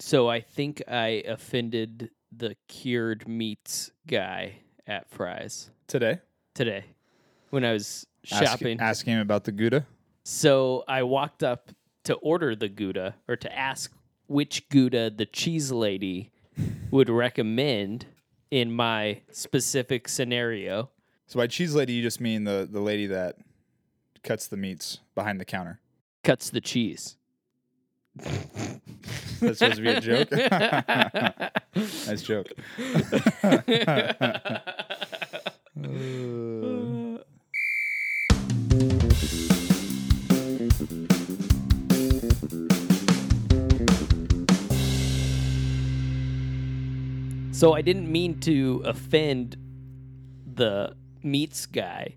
So I think I offended the cured meats guy at Fry's. Today. When I was shopping. Asking him about the Gouda? So I walked up to order the Gouda, or to ask which Gouda the cheese lady would recommend in my specific scenario. So by cheese lady, you just mean the lady that cuts the meats behind the counter. Cuts the cheese. That's supposed to be a joke? Nice joke. So I didn't mean to offend the meats guy,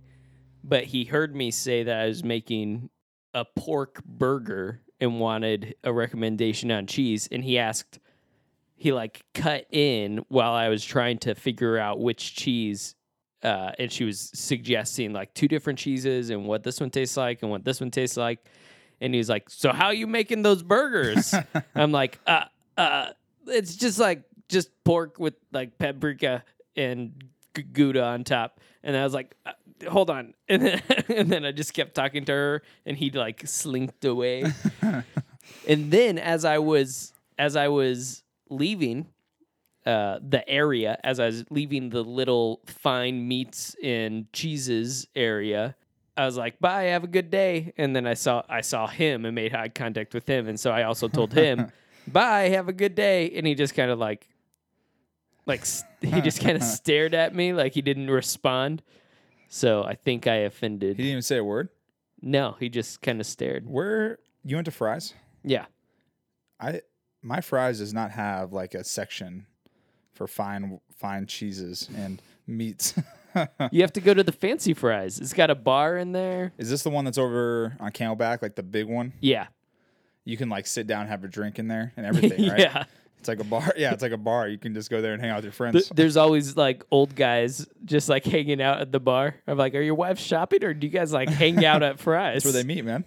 but he heard me say that I was making a pork burger and wanted a recommendation on cheese, and he asked, cut in while I was trying to figure out which cheese, and she was suggesting, two different cheeses and what this one tastes like and what this one tastes like, and he's like, so how are you making those burgers? I'm like, it's just pork with, paprika and Gouda on top, and I was like, hold on, and then I just kept talking to her, and he slinked away. And then as I was leaving the area, as I was leaving the little fine meats and cheeses area, I was like, bye, have a good day. And then I saw him and made eye contact with him, and so I also told him, bye, have a good day. And he just kind of stared at me, he didn't respond. So I think I offended. He didn't even say a word? No, he just kind of stared. You went to Fry's? Yeah. My Fry's does not have a section for fine cheeses and meats. You have to go to the fancy Fry's. It's got a bar in there. Is this the one that's over on Camelback, the big one? Yeah. You can sit down, have a drink in there and everything, right? Yeah. It's like a bar. Yeah, it's like a bar. You can just go there and hang out with your friends. There's always old guys just hanging out at the bar. I'm like, are your wives shopping or do you guys hang out at Fry's? That's where they meet, man.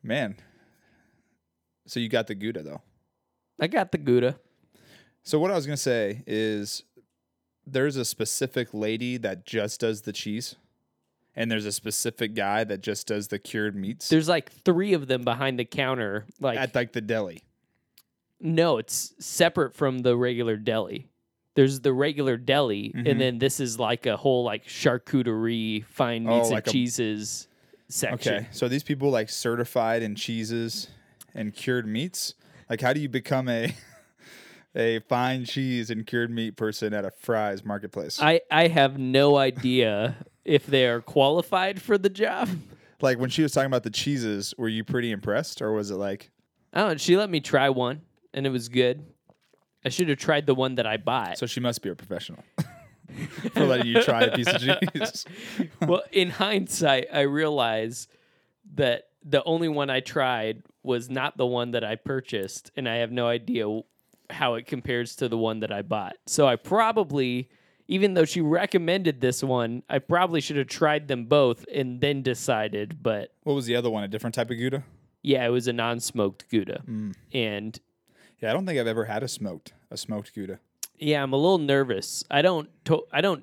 Man. So you got the Gouda, though. I got the Gouda. So what I was going to say is there's a specific lady that just does the cheese. And there's a specific guy that just does the cured meats. There's three of them behind the counter. At the deli. No, it's separate from the regular deli. There's the regular deli, mm-hmm. and then this is a whole charcuterie, fine meats and cheeses section. Okay, so these people certified in cheeses and cured meats? How do you become a fine cheese and cured meat person at a Fry's marketplace? I have no idea. If they are qualified for the job. When she was talking about the cheeses, were you pretty impressed? Or was it I don't know. She let me try one, and it was good. I should have tried the one that I bought. So she must be a professional for letting you try a piece of cheese. Well, in hindsight, I realize that the only one I tried was not the one that I purchased, and I have no idea how it compares to the one that I bought. So I probably... Even though she recommended this one, I probably should have tried them both and then decided, but... What was the other one? A different type of Gouda? Yeah, it was a non-smoked Gouda. Mm. And... Yeah, I don't think I've ever had a smoked Gouda. Yeah, I'm a little nervous. I don't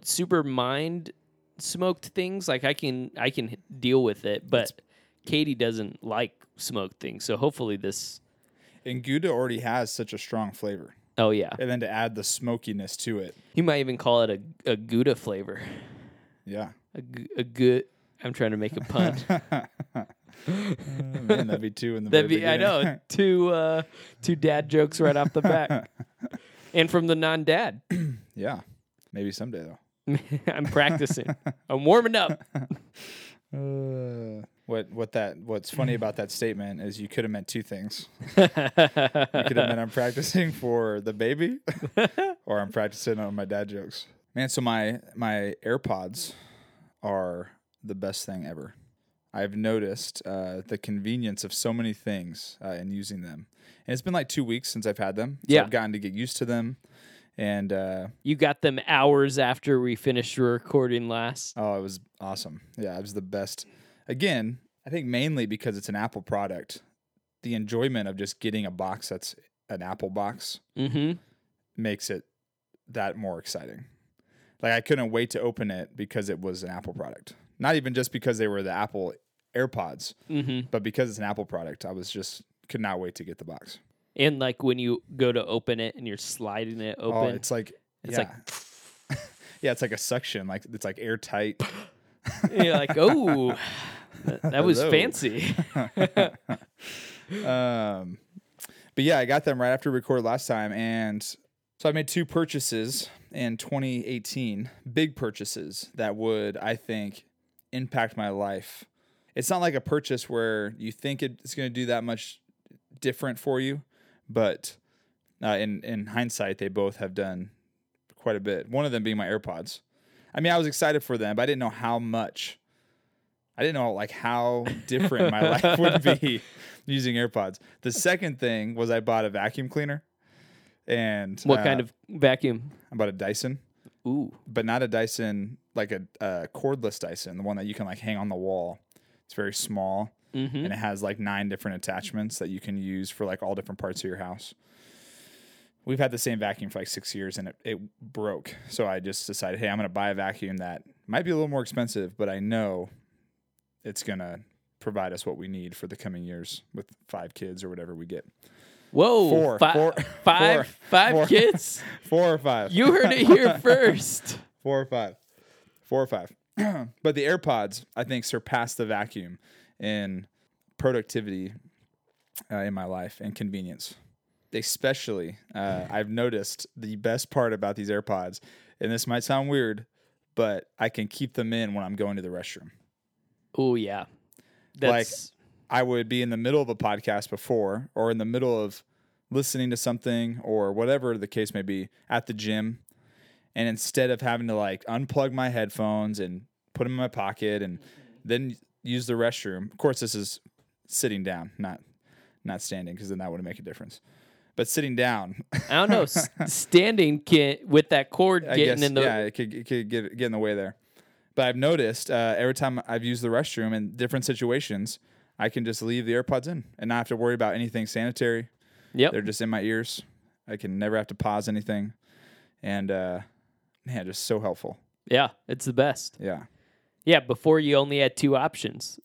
super mind smoked things. I can deal with it, but Katie doesn't like smoked things, so hopefully this... And Gouda already has such a strong flavor. Oh, yeah. And then to add the smokiness to it. You might even call it a Gouda flavor. Yeah. A good. I'm trying to make a pun. Man, that'd be two in the beginning. I know. Two dad jokes right off the back. And from the non-dad. Yeah. Maybe someday, though. I'm practicing. I'm warming up. What's funny about that statement is you could have meant two things. You could have meant I'm practicing for the baby, or I'm practicing on my dad jokes. Man, so my AirPods are the best thing ever. I've noticed the convenience of so many things in using them. And it's been 2 weeks since I've had them. So yeah. I've gotten to get used to them. And you got them hours after we finished recording last. Oh, it was awesome. Yeah, it was the best. Again, I think mainly because it's an Apple product the enjoyment of just getting a box that's an Apple box makes it that more exciting. Like, I couldn't wait to open it because it was an Apple product. Not even just because they were the Apple AirPods, but because it's an Apple product, I was just could not wait to get the box. And like when you go to open it and you're sliding it open, it's like yeah, it's like a suction, like it's like airtight. You're like, oh, that was fancy. But yeah, I got them right after we recorded last time, and so I made two purchases in 2018, big purchases that would, I think, impact my life. It's not like a purchase where you think it's going to do that much different for you, but in hindsight, they both have done quite a bit. One of them being my AirPods. I mean, I was excited for them, but I didn't know how much. I didn't know like how different my life would be using AirPods. The second thing was I bought a vacuum cleaner. And what kind of vacuum? I bought a Dyson. Ooh, but not a Dyson like a cordless Dyson, the one that you can like hang on the wall. It's very small, and it has like 9 different attachments that you can use for like all different parts of your house. We've had the same vacuum for like 6 years, and it broke. So I just decided, hey, I'm going to buy a vacuum that might be a little more expensive, but I know it's going to provide us what we need for the coming years with 5 kids or whatever we get. Whoa, four kids? 4 or 5. You heard it here first. 4 or 5. But the AirPods, I think, surpassed the vacuum in productivity in my life and convenience. Especially, I've noticed the best part about these AirPods, and this might sound weird, but I can keep them in when I'm going to the restroom. Oh, yeah. That's... Like, I would be in the middle of a podcast before, or in the middle of listening to something, or whatever the case may be, at the gym. And instead of having to like unplug my headphones and put them in my pocket and then use the restroom, of course, this is sitting down, not standing, because then that wouldn't make a difference. But sitting down, I don't know, standing with that cord getting in the it could get in the way there. But I've noticed every time I've used the restroom in different situations, I can just leave the AirPods in and not have to worry about anything sanitary. Yep, they're just in my ears. I can never have to pause anything, and. Man, just so helpful. Yeah, it's the best. Yeah. Yeah, before you only had 2 options.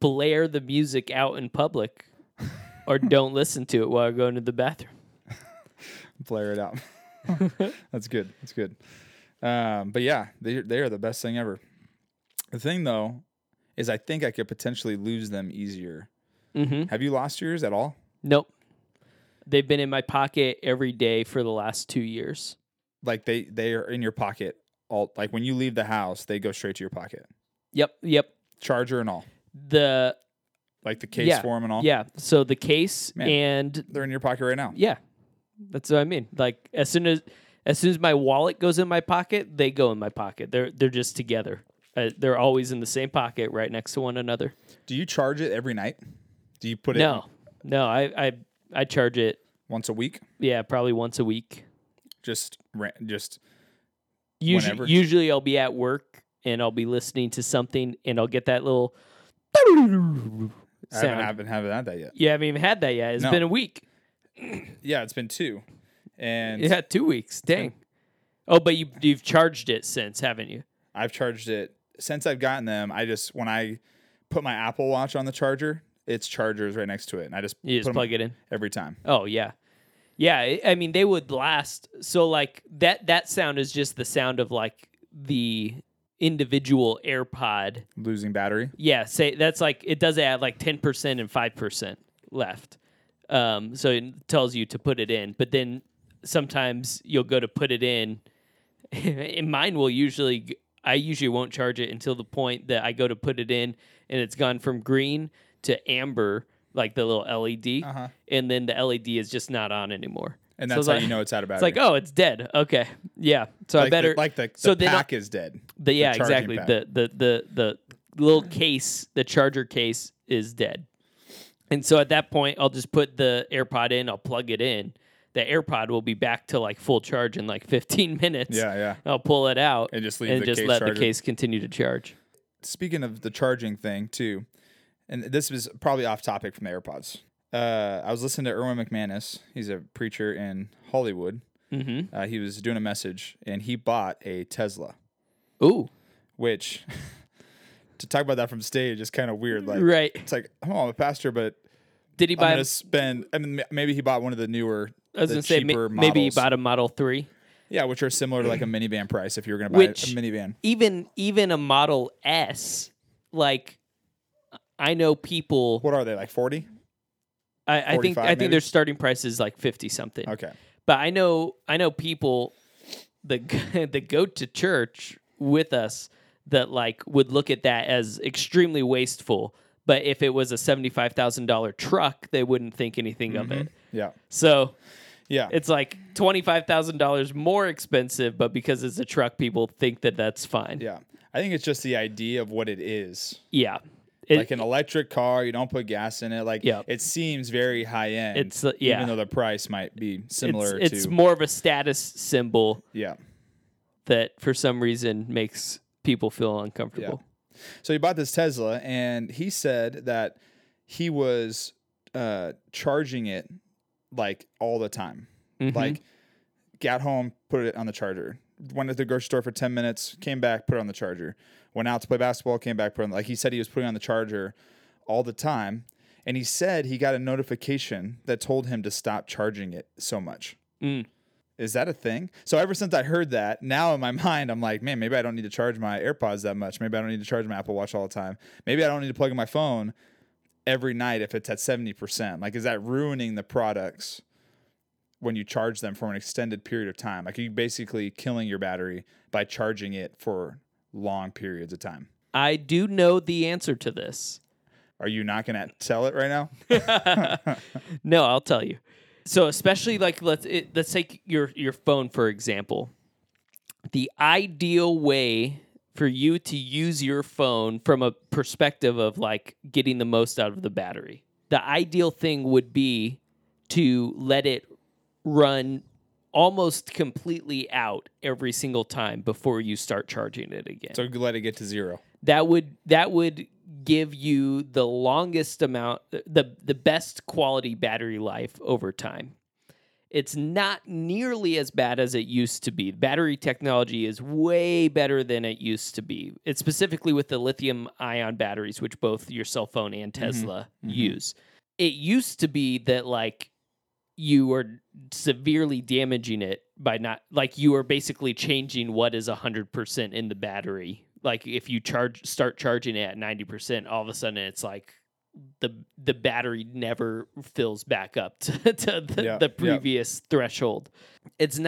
Blare the music out in public or don't listen to it while you're going to the bathroom. Blare it out. That's good. That's good. But yeah, they are the best thing ever. The thing, though, is I think I could potentially lose them easier. Mm-hmm. Have you lost yours at all? Nope. They've been in my pocket every day for the last 2 years. Like they are in your pocket all like when you leave the house, they go straight to your pocket. Yep. Charger and all. The case for them and all. Yeah. So the case and they're in your pocket right now. Yeah. That's what I mean. Like as soon as my wallet goes in my pocket, they go in my pocket. They're just together. They're always in the same pocket right next to one another. Do you charge it every night? Do you put it No, I charge it once a week? Yeah, probably once a week. Just whenever. Usually I'll be at work and I'll be listening to something and I'll get that little sound. I haven't had that yet. You haven't even had that yet. It's been a week. Yeah, it's been 2. And yeah, 2 weeks. Dang. Oh, but you've charged it since, haven't you? I've charged it since I've gotten them. I just when I put my Apple Watch on the charger, its charger is right next to it, and I just plug it in every time. Oh yeah. Yeah, I mean, they would last. So, like, that sound is just the sound of, like, the individual AirPod. Losing battery? Yeah, say that's, like, it does add, like, 10% and 5% left. So it tells you to put it in. But then sometimes you'll go to put it in. And mine will usually, I usually won't charge it until the point that I go to put it in, and it's gone from green to amber, like the little LED, and then the LED is just not on anymore. And that's how you know it's out of battery. It's like, oh, it's dead. Okay, yeah. So like I better the pack is dead. Yeah, exactly. Pack. The little case, the charger case, is dead. And so at that point, I'll just put the AirPod in. I'll plug it in. The AirPod will be back to like full charge in like 15 minutes. Yeah. I'll pull it out and just let the case continue to charge. Speaking of the charging thing too. And this was probably off topic from the AirPods. I was listening to Erwin McManus. He's a preacher in Hollywood. Mm-hmm. He was doing a message, and he bought a Tesla. Ooh. Which, to talk about that from stage is kind of weird. Like, right. It's like, oh, I'm a pastor, but did he buy? I mean, maybe he bought one of the newer, cheaper models. Maybe he bought a Model 3. Yeah, which are similar to like a minivan price if you were going to buy a minivan. Even a Model S, like, I know people. What are they, like 40? I think their starting price is like 50 something. Okay. But I know people that go to church with us that like would look at that as extremely wasteful. But if it was a $75,000 truck, they wouldn't think anything of it. Yeah. So yeah, it's like $25,000 more expensive, but because it's a truck, people think that that's fine. Yeah. I think it's just the idea of what it is. Yeah. Like an electric car, you don't put gas in it. Like, yep. It seems very high end, even though the price might be similar. It's more of a status symbol. Yeah. That for some reason makes people feel uncomfortable. Yeah. So he bought this Tesla, and he said that he was charging it like all the time. Mm-hmm. Like, got home, put it on the charger. Went to the grocery store for 10 minutes, came back, put it on the charger. Went out to play basketball, came back, put it on. Like, he said he was putting on the charger all the time. And he said he got a notification that told him to stop charging it so much. Mm. Is that a thing? So ever since I heard that, now in my mind, I'm like, man, maybe I don't need to charge my AirPods that much. Maybe I don't need to charge my Apple Watch all the time. Maybe I don't need to plug in my phone every night if it's at 70%. Like, is that ruining the products when you charge them for an extended period of time? Like, are you basically killing your battery by charging it for long periods of time? I do know the answer to this. Are you not going to tell it right now? No, I'll tell you. So especially like, let's take your phone, for example. The ideal way for you to use your phone from a perspective of like getting the most out of the battery, the ideal thing would be to let it run almost completely out every single time before you start charging it again. So let it get to zero. That would give you the longest amount, the best quality battery life over time. It's not nearly as bad as it used to be. Battery technology is way better than it used to be. It's specifically with the lithium-ion batteries, which both your cell phone and Tesla use. It used to be that like you are severely damaging it by not, like, you are basically changing what is 100% in the battery. Like, if you start charging it at 90%, all of a sudden it's like the battery never fills back up to the previous threshold. That's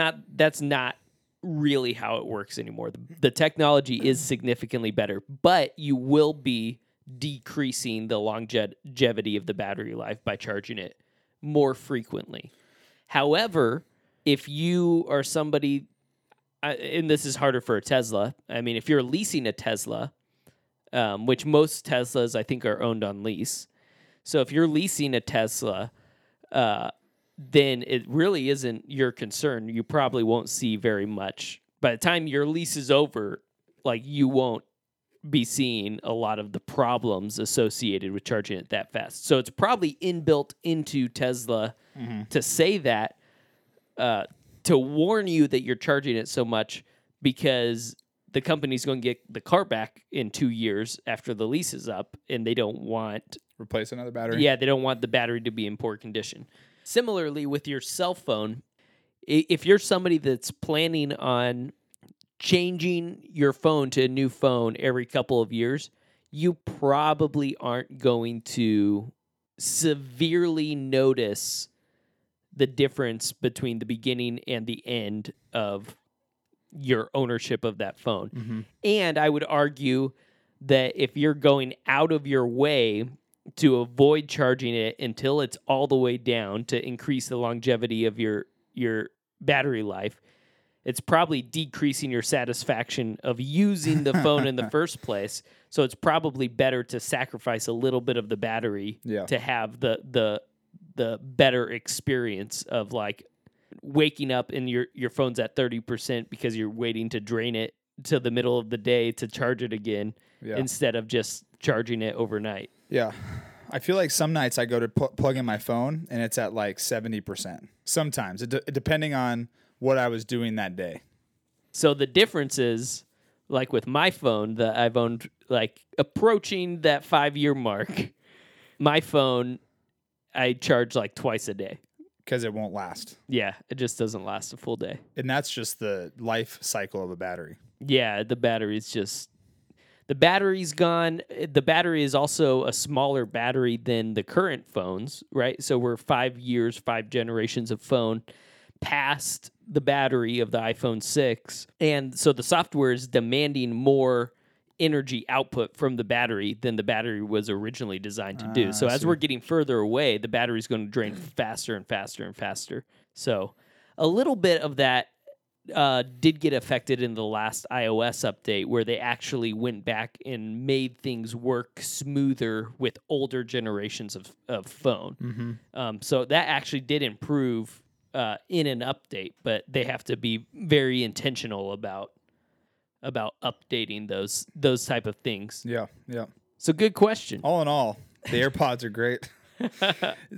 not really how it works anymore. The technology is significantly better, but you will be decreasing the longevity of the battery life by charging it more frequently. However, if you are somebody, and this is harder for a Tesla, I mean, if you're leasing a Tesla, which most Teslas I think are owned on lease, so if you're leasing a Tesla, then it really isn't your concern. You probably won't see very much. By the time your lease is over, like, you won't be seeing a lot of the problems associated with charging it that fast. So it's probably inbuilt into Tesla to say that, to warn you that you're charging it so much, because the company's going to get the car back in 2 years after the lease is up, and they don't want... Replace another battery? Yeah, they don't want the battery to be in poor condition. Similarly, with your cell phone, if you're somebody that's planning on changing your phone to a new phone every couple of years, you probably aren't going to severely notice the difference between the beginning and the end of your ownership of that phone. Mm-hmm. And I would argue that if you're going out of your way to avoid charging it until it's all the way down to increase the longevity of your battery life, it's probably decreasing your satisfaction of using the phone in the first place. So it's probably better to sacrifice a little bit of the battery to have the better experience of like waking up and your phone's at 30% because you're waiting to drain it to the middle of the day to charge it again instead of just charging it overnight. Yeah. I feel like some nights I go to plug in my phone and it's at like 70%. Sometimes, depending on what I was doing that day. So the difference is, like with my phone that I've owned, like approaching that 5-year mark, my phone, I charge like twice a day. Because it won't last. Yeah, it just doesn't last a full day. And that's just the life cycle of a battery. Yeah, the battery's gone. The battery is also a smaller battery than the current phones, right? So we're 5 generations of phone past the battery of the iPhone 6. And so the software is demanding more energy output from the battery than the battery was originally designed to do. So as we're getting further away, the battery's going to drain faster and faster and faster. So a little bit of that did get affected in the last iOS update, where they actually went back and made things work smoother with older generations of phone. Mm-hmm. So that actually did improve in an update, but they have to be very intentional about updating those type of things. Yeah, yeah. So good question. All in all, the AirPods are great.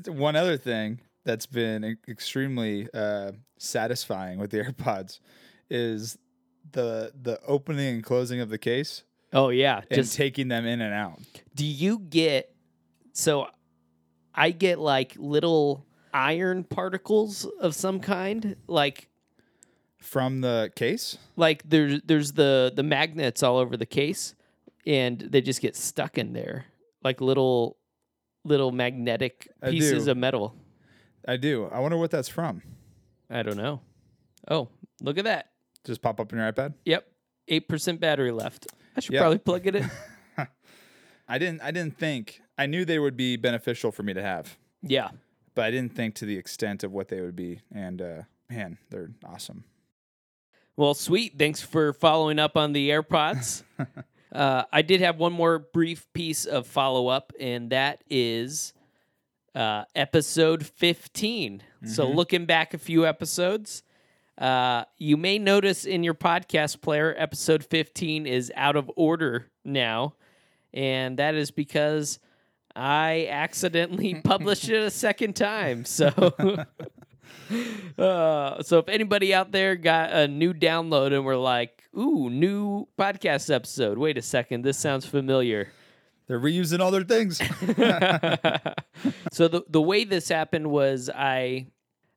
One other thing that's been extremely satisfying with the AirPods is the opening and closing of the case. Oh yeah, and just taking them in and out. Do you get? So I get like little iron particles of some kind, like. From the case? Like there's the magnets all over the case, and they just get stuck in there, like little magnetic pieces of metal. I do. I wonder what that's from. I don't know. Oh, look at that. Just pop up on your iPad? Yep. 8% battery left. I should probably plug it in. I didn't think. I knew they would be beneficial for me to have. Yeah. But I didn't think to the extent of what they would be, and man, they're awesome. Well, sweet. Thanks for following up on the AirPods. I did have one more brief piece of follow-up, and that is episode 15. Mm-hmm. So looking back a few episodes, you may notice in your podcast player, episode 15 is out of order now, and that is because I accidentally published it a second time, so... So if anybody out there got a new download and were like, ooh, new podcast episode, wait a second, this sounds familiar. They're reusing all their things. So the way this happened was I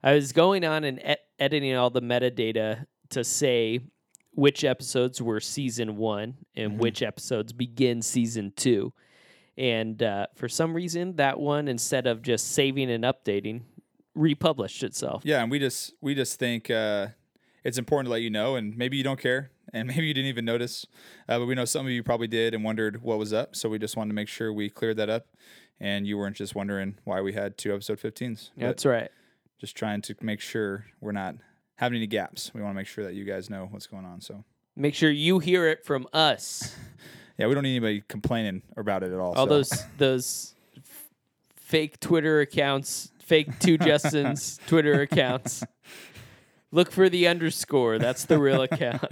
was going on and editing all the metadata to say which episodes were season 1 and which episodes begin season 2. And for some reason, that one, instead of just saving and updating, republished itself. Yeah, and we just think it's important to let you know, and maybe you don't care, and maybe you didn't even notice, but we know some of you probably did and wondered what was up, so we just wanted to make sure we cleared that up, and you weren't just wondering why we had two episode 15s. That's right. Just trying to make sure we're not having any gaps. We want to make sure that you guys know what's going on, so. Make sure you hear it from us. Yeah, we don't need anybody complaining about it at all. All so. those fake Twitter accounts... Fake two Justins Twitter accounts. Look for the underscore. That's the real account.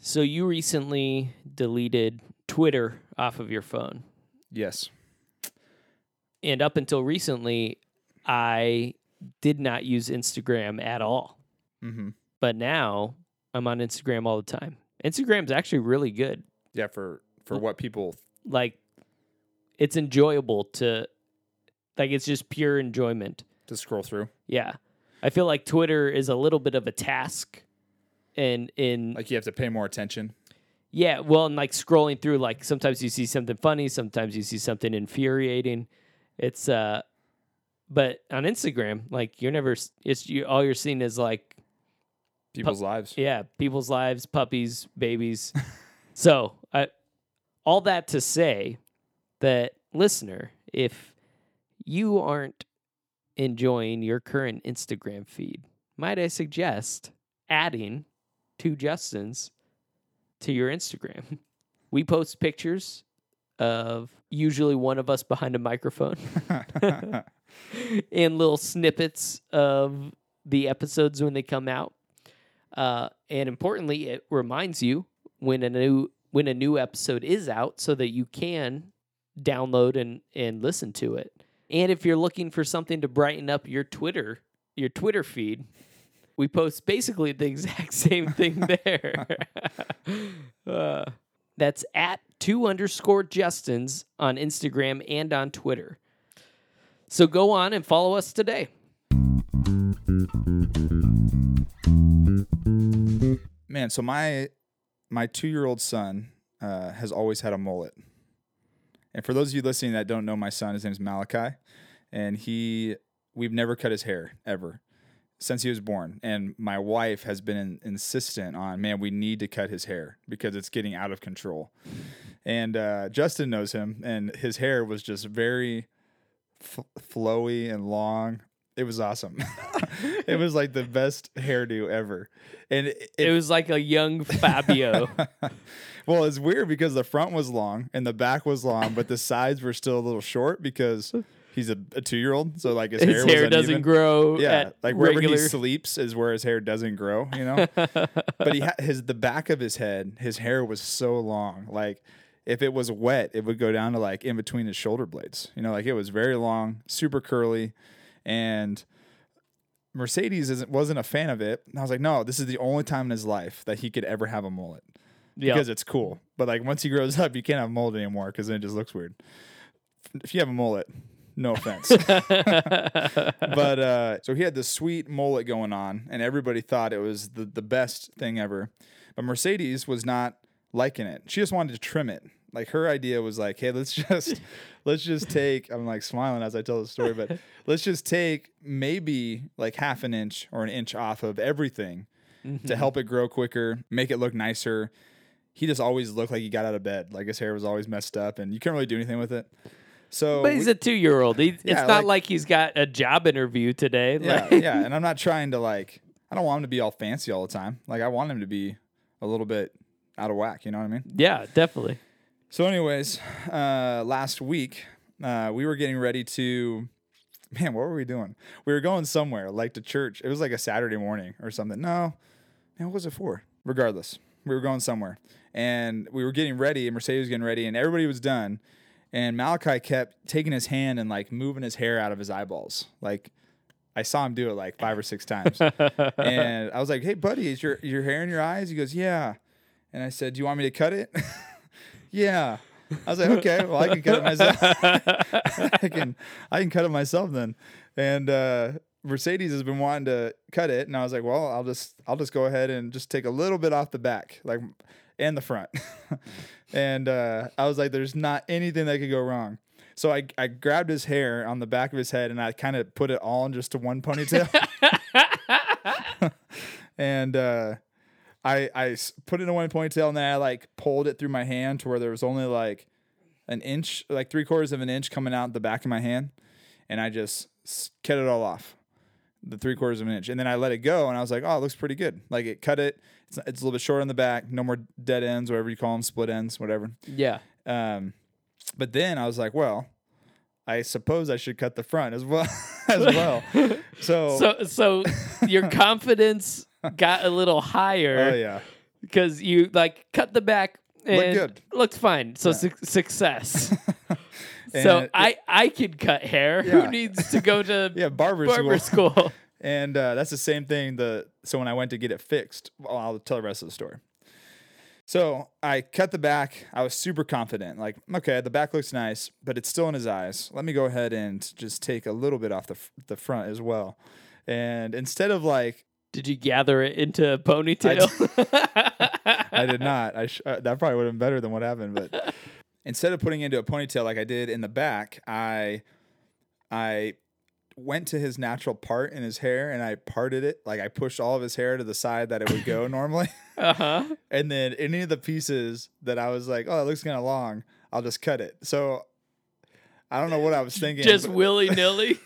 So you recently deleted Twitter off of your phone. Yes. And up until recently, I did not use Instagram at all. Mm-hmm. But now I'm on Instagram all the time. Instagram's actually really good. Yeah, for what people... Like, it's enjoyable to, like, it's just pure enjoyment. To scroll through? Yeah. I feel like Twitter is a little bit of a task. And in... Like, you have to pay more attention? Yeah, well, and, like, scrolling through, like, sometimes you see something funny, sometimes you see something infuriating. It's, but on Instagram, like, you're never, it's, you, all you're seeing is, like... People's lives. Yeah, people's lives, puppies, babies. So, all that to say that, listener, if you aren't enjoying your current Instagram feed, might I suggest adding two Justins to your Instagram? We post pictures of usually one of us behind a microphone and little snippets of the episodes when they come out. And importantly, it reminds you when a new when a new episode is out so that you can download and listen to it. And if you're looking for something to brighten up your Twitter feed, we post basically the exact same thing there. That's at 2_Justins on Instagram and on Twitter. So go on and follow us today. Man, so my 2-year-old son has always had a mullet. And for those of you listening that don't know my son, his name is Malachi. And we've never cut his hair, ever, since he was born. And my wife has been insistent on, man, we need to cut his hair because it's getting out of control. And Justin knows him, and his hair was just very flowy and long. It was awesome. It was like the best hairdo ever. And it was like a young Fabio. Well, it's weird because the front was long and the back was long, but the sides were still a little short because he's a 2-year-old. So like his hair doesn't grow. Yeah. Like wherever he sleeps is where his hair doesn't grow, you know? But the back of his head, his hair was so long. Like if it was wet, it would go down to like in between his shoulder blades. You know, like it was very long, super curly. And Mercedes wasn't a fan of it. And I was like, no, this is the only time in his life that he could ever have a mullet because it's cool. But like once he grows up, you can't have a mullet anymore because then it just looks weird. If you have a mullet, no offense. But so he had this sweet mullet going on and everybody thought it was the best thing ever. But Mercedes was not liking it. She just wanted to trim it. Like her idea was like, hey, let's just take, I'm like smiling as I tell the story, but let's just take maybe like half an inch or an inch off of everything to help it grow quicker, make it look nicer. He just always looked like he got out of bed. Like his hair was always messed up and you can't really do anything with it. So, but he's a 2-year-old. It's not like he's got a job interview today. Yeah, yeah. And I'm not trying to like, I don't want him to be all fancy all the time. Like I want him to be a little bit out of whack. You know what I mean? Yeah, definitely. So anyways, last week, we were getting ready to, man, what were we doing? We were going somewhere, like to church. It was like a Saturday morning or something. No, man, what was it for? Regardless, we were going somewhere. And we were getting ready, and Mercedes was getting ready, and everybody was done. And Malachi kept taking his hand and, like, moving his hair out of his eyeballs. Like, I saw him do it, like, 5 or 6 times. And I was like, hey, buddy, is your hair in your eyes? He goes, yeah. And I said, do you want me to cut it? Yeah. I was like, okay, well, I can cut it myself. I can cut it myself then. And Mercedes has been wanting to cut it, and I was like, well, I'll just go ahead and just take a little bit off the back, like, and the front. And I was like, there's not anything that could go wrong. So I grabbed his hair on the back of his head, and I kind of put it all in just to one ponytail. And I put it in one ponytail, and then I, like, pulled it through my hand to where there was only, like, an inch, like, 3/4 of an inch coming out the back of my hand, and I just cut it all off, the 3/4 of an inch. And then I let it go, and I was like, oh, it looks pretty good. Like, it cut it. It's a little bit short on the back. No more dead ends, whatever you call them, split ends, whatever. Yeah. But then I was like, well, I suppose I should cut the front as well. So your confidence got a little higher. Oh yeah, because you like cut the back and looked fine. So success. So I could cut hair. Yeah. Who needs to go to barber school? And that's the same thing. So when I went to get it fixed, well, I'll tell the rest of the story. So I cut the back. I was super confident. Like, okay, the back looks nice, but it's still in his eyes. Let me go ahead and just take a little bit off the front as well. And instead of like, did you gather it into a ponytail? I did not. That probably would have been better than what happened. But instead of putting it into a ponytail like I did in the back, I went to his natural part in his hair and I parted it. Like I pushed all of his hair to the side that it would go normally. Uh-huh. And then any of the pieces that I was like, oh, that looks kind of long, I'll just cut it. So I don't know what I was thinking. Just willy-nilly.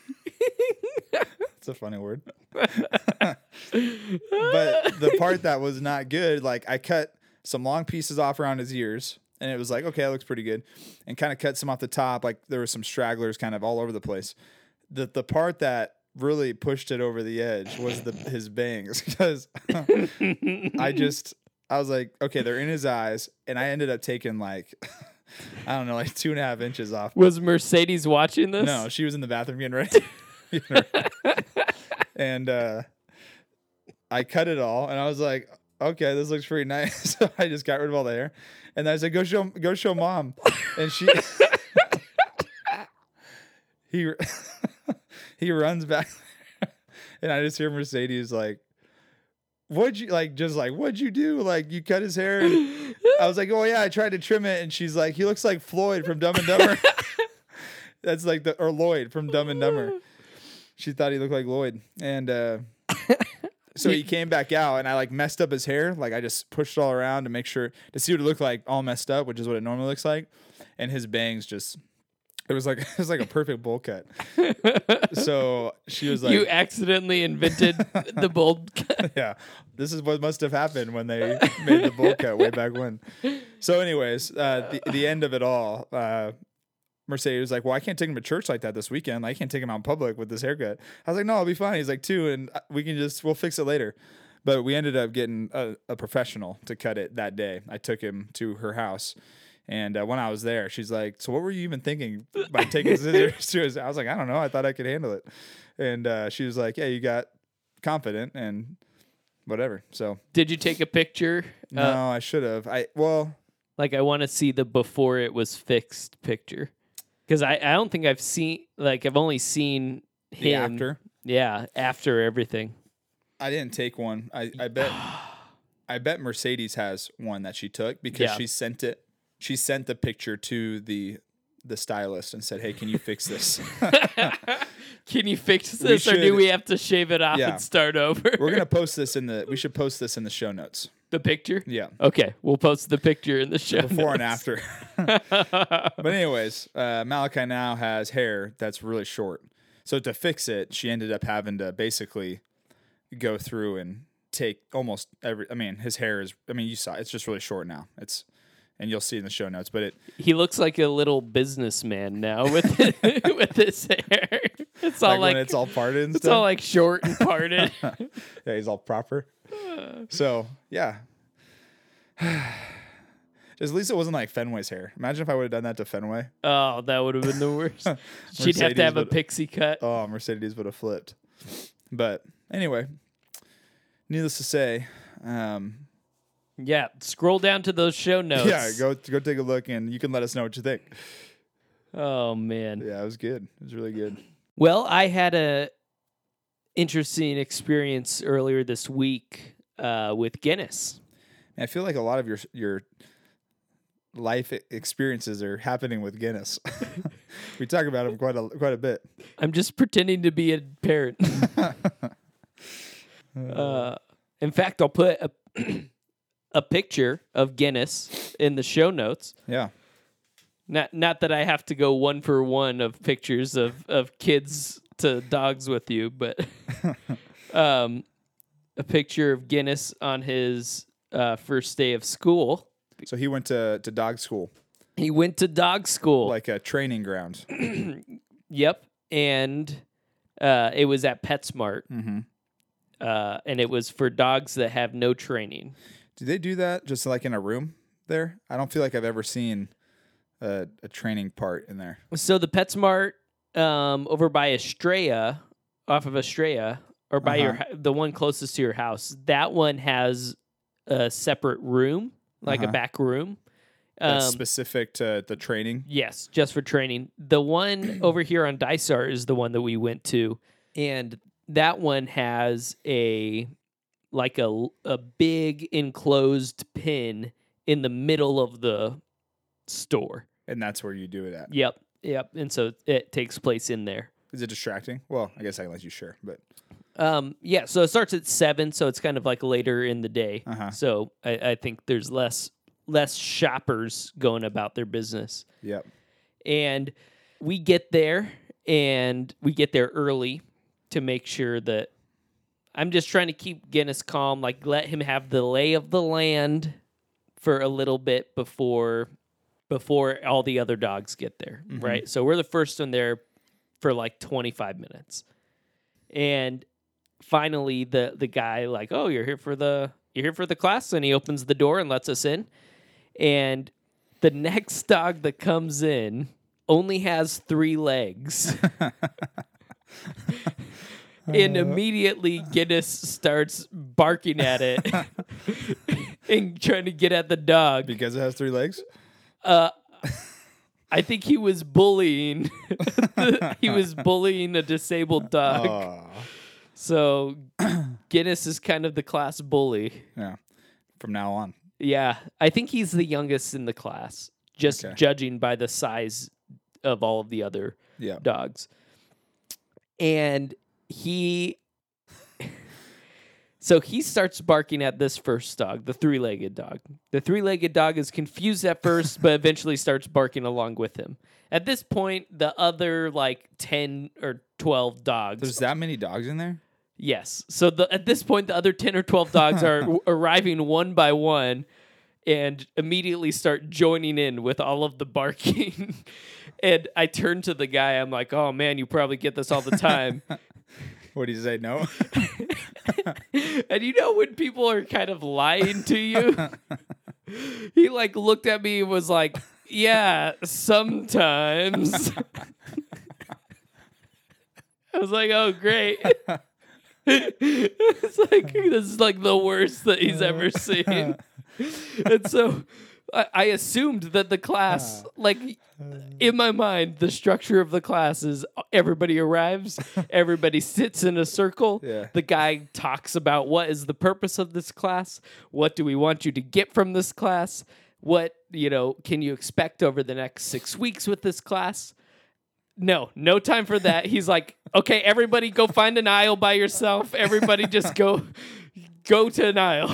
It's a funny word. But the part that was not good, like I cut some long pieces off around his ears, and it was like, okay, that looks pretty good, and kind of cut some off the top. Like there were some stragglers kind of all over the place. The part that really pushed it over the edge was his bangs, because I just I was like, okay, they're in his eyes, and I ended up taking like, I don't know, like 2.5 inches off. Was Mercedes watching this? No, she was in the bathroom getting ready. And I cut it all, and I was like, okay, this looks pretty nice. So I just got rid of all the hair, and I said, go show mom, and she. He runs back, and I just hear Mercedes like, what'd you do? Like, you cut his hair. And I was like, oh yeah, I tried to trim it. And she's like, he looks like Floyd from Dumb and Dumber. That's like or Lloyd from Dumb and Dumber. She thought he looked like Lloyd. And so he came back out, and I like messed up his hair. Like, I just pushed it all around to make sure to see what it looked like all messed up, which is what it normally looks like. And his bangs just... It was like a perfect bowl cut. So she was like, "You accidentally invented the bowl cut." Yeah, this is what must have happened when they made the bowl cut way back when. So, anyways, the end of it all, Mercedes was like, "Well, I can't take him to church like that this weekend. Like, I can't take him out in public with this haircut." I was like, "No, I'll be fine." He's like, "2, and we'll fix it later." But we ended up getting a professional to cut it that day. I took him to her house. And when I was there, she's like, so what were you even thinking by taking scissors to his? I was like, I don't know. I thought I could handle it. And she was like, yeah, you got confident and whatever. So did you take a picture? No, I should have. I want to see the before it was fixed picture. Because I don't think I've seen, like, I've only seen him. The after? Yeah, after everything. I didn't take one. I bet Mercedes has one that she took because she sent it. She sent the picture to the stylist and said, hey, can you fix this? Can you fix this, or do we have to shave it off and start over? We're going to post this we should post this in the show notes. The picture? Yeah. Okay, we'll post the picture in the show notes. And after. But anyways, Malachi now has hair that's really short. So to fix it, she ended up having to basically go through and take almost his hair is, you saw, it's just really short now. It's... And you'll see in the show notes, but he looks like a little businessman now with his hair. It's all like when it's all parted. And it's stuff. All like short and parted. Yeah, he's all proper. So yeah, at least it wasn't like Fenway's hair. Imagine if I would have done that to Fenway. Oh, that would have been the worst. She'd have to have a pixie cut. Oh, Mercedes would have flipped. But anyway, needless to say. Yeah, scroll down to those show notes. Yeah, go take a look, and you can let us know what you think. Oh, man. Yeah, it was good. It was really good. Well, I had an interesting experience earlier this week with Guinness. I feel like a lot of your life experiences are happening with Guinness. We talk about them quite a bit. I'm just pretending to be a parent. In fact, I'll put a picture of Guinness in the show notes. Yeah. Not that I have to go one for one of pictures of kids to dogs with you, but a picture of Guinness on his first day of school. So he went to dog school. He went to dog school. Like a training ground. Yep. And it was at PetSmart. Mm-hmm. And it was for dogs that have no training. Do they do that just like in a room there? I don't feel like I've ever seen a training part in there. So the PetSmart over by Estrella, off of Estrella, or by the one closest to your house, that one has a separate room, like a back room. That's specific to the training? Yes, just for training. The one over here on Dysart is the one that we went to, and that one has a big enclosed pen in the middle of the store. And that's where you do it at. Yep. And so it takes place in there. Is it distracting? Well, I guess I can let you share, but... yeah, so it starts at 7, so it's kind of like later in the day. Uh-huh. So I think there's less shoppers going about their business. Yep. And we get there early to make sure that... I'm just trying to keep Guinness calm, like let him have the lay of the land for a little bit before all the other dogs get there, mm-hmm. right? So we're the first one there for like 25 minutes. And finally the guy like, "Oh, you're here for the you're here for the class. And he opens the door and lets us in. And the next dog that comes in only has 3 legs. And immediately Guinness starts barking at it and trying to get at the dog. Because it has 3 legs? I think he was bullying. He was bullying a disabled dog. Oh. So Guinness is kind of the class bully. Yeah. From now on. Yeah. I think he's the youngest in the class, just judging by the size of all of the other dogs. And he starts barking at this first dog, the 3-legged dog. The 3-legged dog is confused at first, but eventually starts barking along with him. At this point, the other 10 or 12 dogs. There's that many dogs in there? Yes. So at this point, the other 10 or 12 dogs are arriving one by one and immediately start joining in with all of the barking. And I turn to the guy. I'm like, oh, man, you probably get this all the time. What do you say? No. And you know when people are kind of lying to you? He looked at me and was like, yeah, sometimes. I was like, oh, great. It's like, this is the worst that he's ever seen. And so I assumed that the class, in my mind, the structure of the class is everybody arrives, everybody sits in a circle, the guy talks about what is the purpose of this class, what do we want you to get from this class, what, can you expect over the next 6 weeks with this class. No time for that. He's like, okay, everybody go find an aisle by yourself. Everybody just go to an aisle.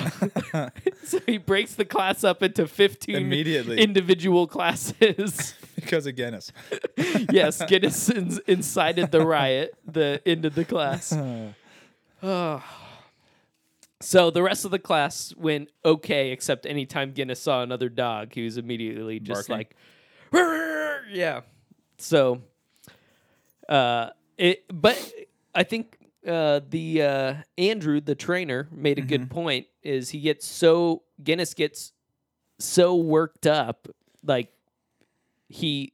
So he breaks the class up into 15 individual classes. Because of Guinness. Yes, Guinness incited the riot, the end of the class. Oh. So the rest of the class went okay, except anytime Guinness saw another dog, he was immediately just barking. Yeah. So... But I think Andrew, the trainer, made a good point. Is he Guinness gets so worked up, he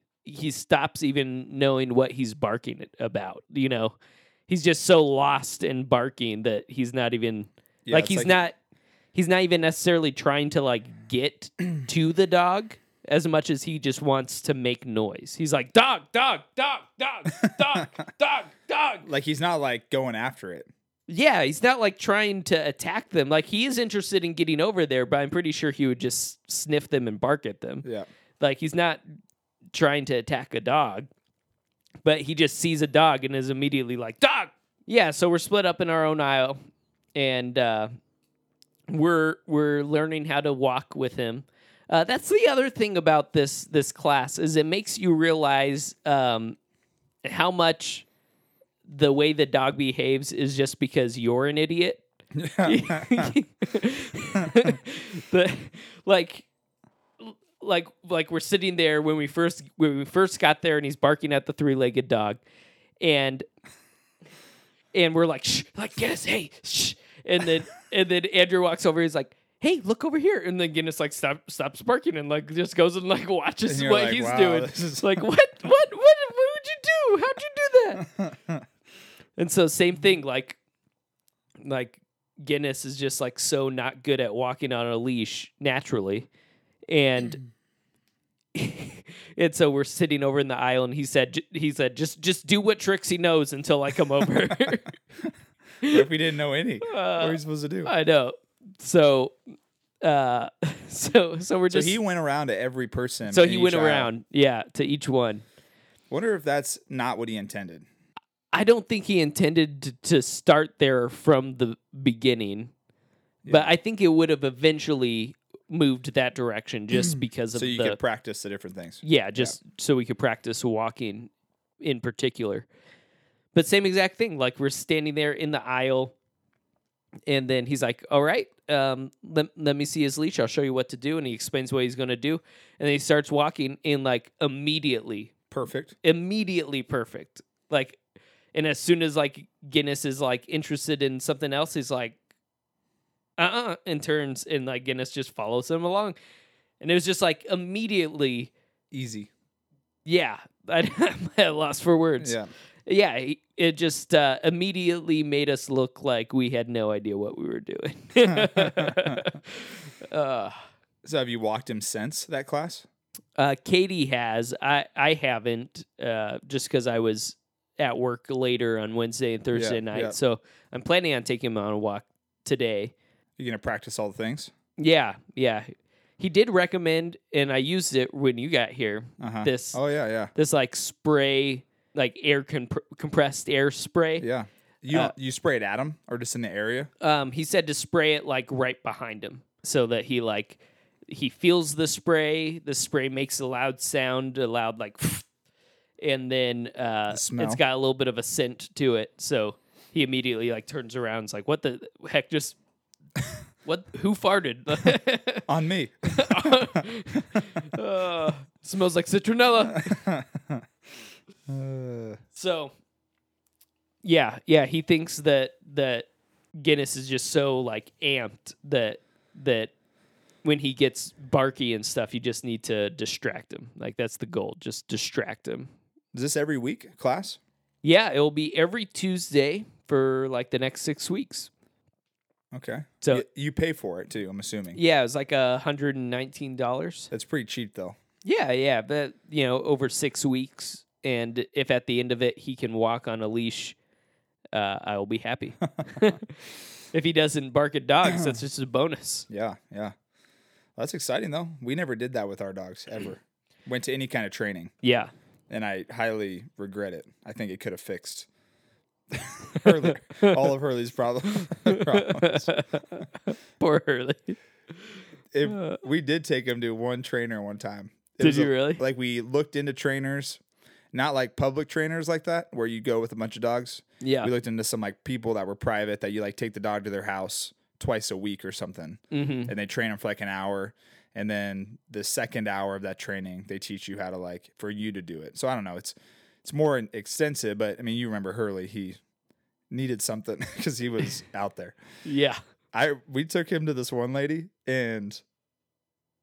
stops even knowing what he's barking about. He's just so lost in barking that he's not even he's not even necessarily trying to get to the dog. As much as he just wants to make noise. He's like, dog, dog, dog, dog, dog, dog, dog. He's not, going after it. Yeah, he's not, trying to attack them. He is interested in getting over there, but I'm pretty sure he would just sniff them and bark at them. Yeah. He's not trying to attack a dog, but he just sees a dog and is immediately like, dog! Yeah, so we're split up in our own aisle, and we're learning how to walk with him. That's the other thing about this class is it makes you realize how much the way the dog behaves is just because you're an idiot. But we're sitting there when we first got there and he's barking at the 3-legged dog, and we're like, shh, Guinness, hey, shh, and then Andrew walks over, he's like, hey, look over here. And then Guinness stops barking and just goes and watches and what he's doing. It's what would you do? How'd you do that? And so same thing, Guinness is just so not good at walking on a leash naturally. And and so we're sitting over in the aisle and he said just do what Trixie knows until I come over. If we didn't know any, what were we supposed to do? I know. So we're just. So he went around to every person. So he went around, to each one. Wonder if that's not what he intended. I don't think he intended to start there from the beginning, but I think it would have eventually moved that direction just because of. So you could practice the different things. Yeah, so we could practice walking, in particular. But same exact thing. We're standing there in the aisle. And then he's like, all right, let me see his leash. I'll show you what to do. And he explains what he's going to do. And then he starts walking in immediately. Perfect. Immediately perfect. And as soon as Guinness is interested in something else, he's like, and turns, and like Guinness just follows him along. And it was just like immediately easy. Yeah. I'm at loss for words. Yeah. Yeah, it just immediately made us look like we had no idea what we were doing. So have you walked him since that class? Katie has. I haven't, just because I was at work later on Wednesday and Thursday night. Yeah. So I'm planning on taking him on a walk today. You're going to practice all the things? Yeah, yeah. He did recommend, and I used it when you got here, this this like spray... like air compressed air spray. Yeah, you spray it at him or just in the area? He said to spray it like right behind him so that he feels the spray. The spray makes a loud sound, like, and then the it's got a little bit of a scent to it. So he immediately like turns around, and is like, "What the heck? Just what? Who farted on me? Smells like citronella." So, yeah, he thinks that Guinness is just so like amped that when he gets barky and stuff, you just need to distract him. Like that's the goal, just distract him. Is this every week class? Yeah, it will be every Tuesday for like the next 6 weeks. Okay. So you pay for it too, I'm assuming. Yeah, it was like $119. That's pretty cheap though. Yeah, but you know, over 6 weeks. And if at the end of it he can walk on a leash, I will be happy. If he doesn't bark at dogs, that's just a bonus. Yeah. That's exciting, though. We never did that with our dogs, ever. Went to any kind of training. Yeah. And I highly regret it. I think it could have fixed Hurley, all of Hurley's problems. Poor Hurley. We did take him to one trainer one time. Did you really? Like, we looked into trainers. Not like public trainers like that, where you go with a bunch of dogs. Yeah. We looked into some like people that were private that you like take the dog to their house twice a week or something. Mm-hmm. And they train them for like an hour. And then the second hour of that training, they teach you how to like, for you to do it. So I don't know. It's more extensive, but I mean, you remember Hurley, he needed something because he was out there. Yeah. We took him to this one lady and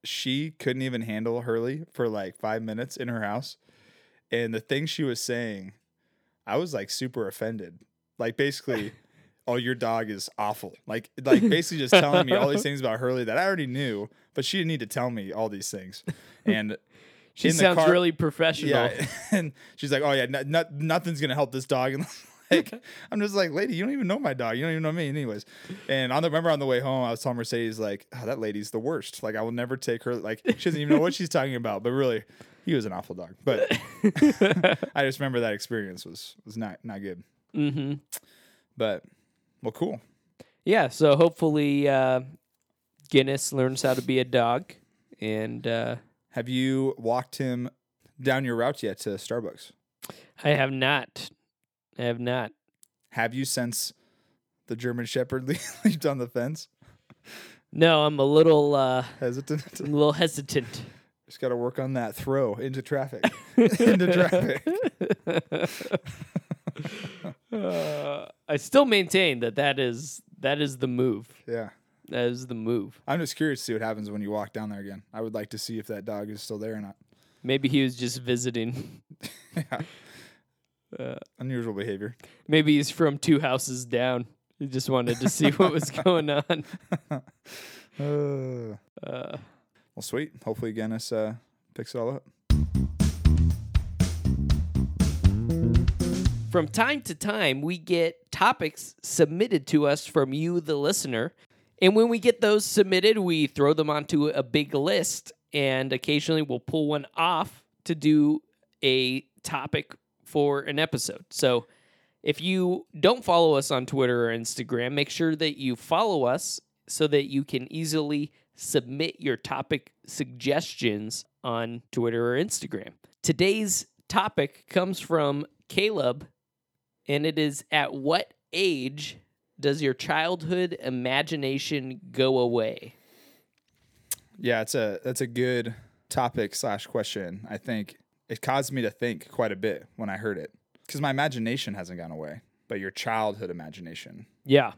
she couldn't even handle Hurley for like 5 minutes in her house. And the thing she was saying, I was like super offended. Like basically, oh, your dog is awful. Like basically just telling me all these things about Hurley that I already knew, but she didn't need to tell me all these things. And she sounds really professional. Yeah, and she's like, oh yeah, nothing's gonna help this dog. And like, I'm just like, lady, you don't even know my dog. You don't even know me, anyways. And I remember on the way home, I was telling Mercedes like, oh, that lady's the worst. Like I will never take her. Like she doesn't even know what she's talking about. But really. He was an awful dog, but I just remember that experience was not good. Mm-hmm. But, well, cool. Yeah, so hopefully Guinness learns how to be a dog. And have you walked him down your route yet to Starbucks? I have not. Have you since the German Shepherd leaped on the fence? No, I'm a little hesitant. Just got to work on that throw into traffic. I still maintain that is the move. Yeah. That is the move. I'm just curious to see what happens when you walk down there again. I would like to see if that dog is still there or not. Maybe he was just visiting. Yeah. Unusual behavior. Maybe he's from 2 houses down. He just wanted to see what was going on. Well, sweet. Hopefully Guinness picks it all up. From time to time, we get topics submitted to us from you, the listener. And when we get those submitted, we throw them onto a big list. And occasionally we'll pull one off to do a topic for an episode. So if you don't follow us on Twitter or Instagram, make sure that you follow us so that you can easily submit your topic suggestions on Twitter or Instagram. Today's topic comes from Caleb, and it is, at what age does your childhood imagination go away? Yeah, that's a good topic / question. I think it caused me to think quite a bit when I heard it, because my imagination hasn't gone away, but your childhood imagination. Yeah.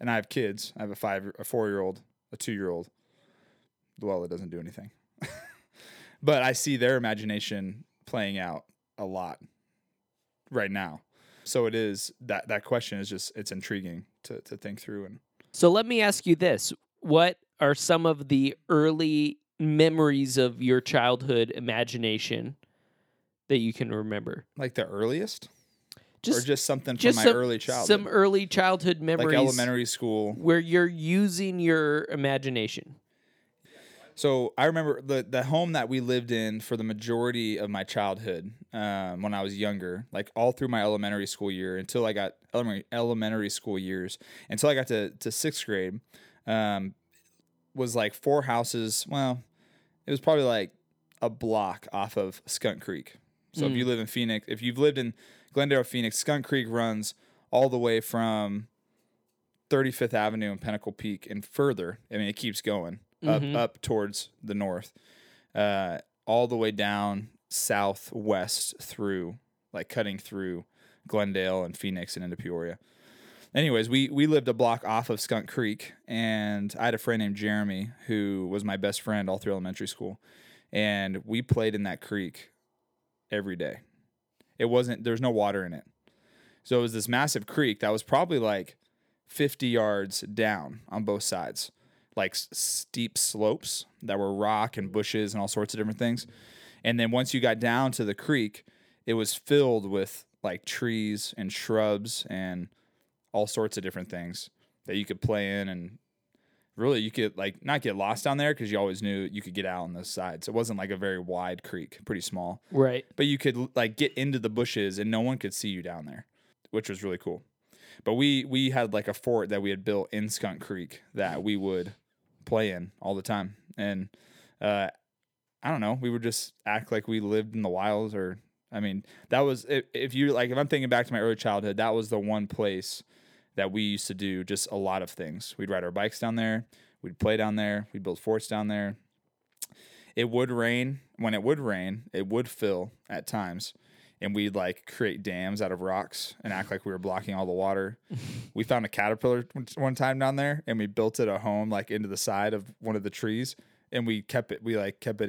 and I have kids. I have a 4-year-old, a 2-year-old. Well, it doesn't do anything. But I see their imagination playing out a lot right now. So it is that question is just, it's intriguing to think through. And so let me ask you this. What are some of the early memories of your childhood imagination that you can remember? Like the earliest? Or just something from my early childhood? Some early childhood memories. Like elementary school. Where you're using your imagination. So I remember the home that we lived in for the majority of my childhood when I was younger, like all through my elementary school year until I got elementary school years, until I got to sixth grade, was like 4 houses. Well, it was probably like a block off of Skunk Creek. So if you live in Phoenix, if you've lived in Glendale, Phoenix, Skunk Creek runs all the way from 35th Avenue and Pinnacle Peak and further. I mean, it keeps going. Up towards the north, all the way down southwest through, like cutting through Glendale and Phoenix and into Peoria. Anyways, we lived a block off of Skunk Creek, and I had a friend named Jeremy who was my best friend all through elementary school, and we played in that creek every day. There's no water in it. So it was this massive creek that was probably like 50 yards down on both sides. Like steep slopes that were rock and bushes and all sorts of different things. And then once you got down to the creek, it was filled with like trees and shrubs and all sorts of different things that you could play in. And really you could like not get lost down there because you always knew you could get out on those sides. It wasn't like a very wide creek, pretty small. Right. But you could like get into the bushes and no one could see you down there, which was really cool. But we had like a fort that we had built in Skunk Creek that we would play in all the time, and I don't know, we would just act like we lived in the wilds. Or I mean, that was if I'm thinking back to my early childhood, that was the one place that we used to do just a lot of things. We'd ride our bikes down there, we'd play down there, we'd build forts down there. It would rain. When it would rain, it would fill at times, and we'd like create dams out of rocks and act like we were blocking all the water. We found a caterpillar one time down there, and we built it a home like into the side of one of the trees, and we kept it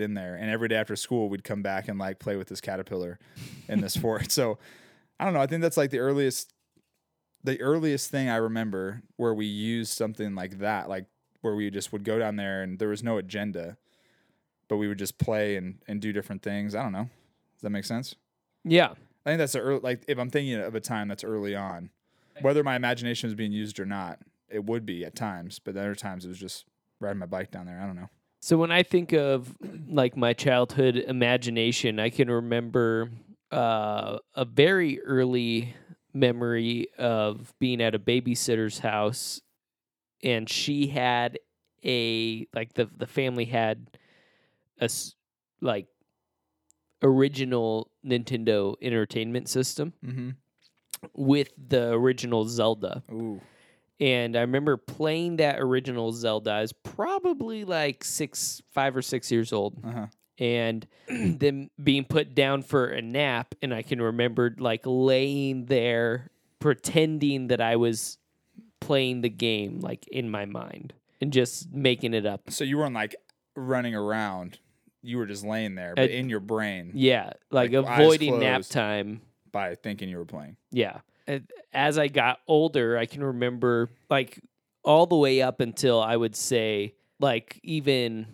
in there. And every day after school, we'd come back and like play with this caterpillar in this fort. So I don't know. I think that's like the earliest thing I remember where we used something like that, like where we just would go down there and there was no agenda, but we would just play and do different things. I don't know. Does that make sense? Yeah. I think that's if I'm thinking of a time that's early on, whether my imagination was being used or not, it would be at times, but other times it was just riding my bike down there. I don't know. So when I think of like my childhood imagination, I can remember a very early memory of being at a babysitter's house, and she had the family had a original Nintendo Entertainment System with the original Zelda. Ooh. And I remember playing that original Zelda. I was probably like 5 or 6 years old. Uh-huh. And then being put down for a nap, and I can remember like laying there pretending that I was playing the game like in my mind and just making it up. So you weren't like running around. You were just laying there, but in your brain. Yeah, like avoiding nap time. By thinking you were playing. Yeah. As I got older, I can remember, like, all the way up until I would say, like, even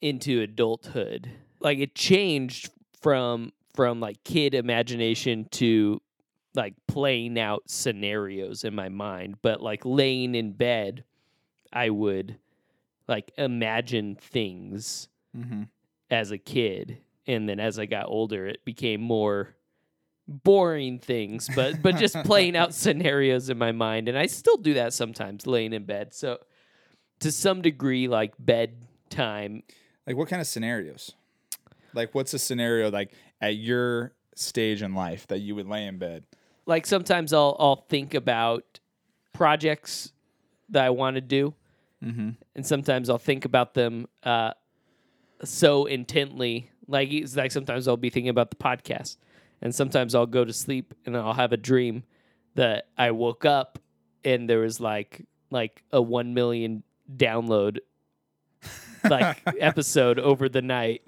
into adulthood. Like, it changed from like, kid imagination to, like, playing out scenarios in my mind. But, like, laying in bed, I would, like, imagine things. Mm-hmm. As a kid, and then as I got older, it became more boring things, but just playing out scenarios in my mind. And I still do that sometimes, laying in bed. So to some degree, like bedtime. Like what kind of scenarios? Like what's a scenario like at your stage in life that you would lay in bed? Like sometimes I'll think about projects that I want to do, and sometimes I'll think about them so intently, like sometimes I'll be thinking about the podcast, and sometimes I'll go to sleep and I'll have a dream that I woke up and there was like like a 1 million download like episode over the night.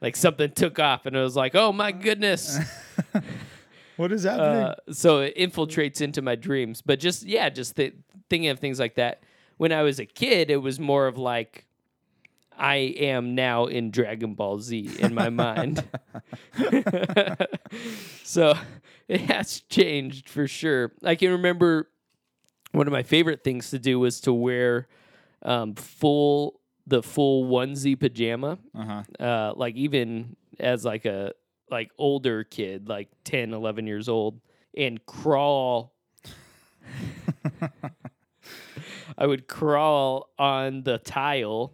Like something took off and it was like, oh my goodness. What is happening? So it infiltrates into my dreams. But just, yeah, just thinking of things like that. When I was a kid, it was more of like, I am now in Dragon Ball Z in my mind. So it has changed for sure. I can remember one of my favorite things to do was to wear the full onesie pajama. Uh-huh. Like even as like a older kid, like 10, 11 years old, and crawl. I would crawl on the tile.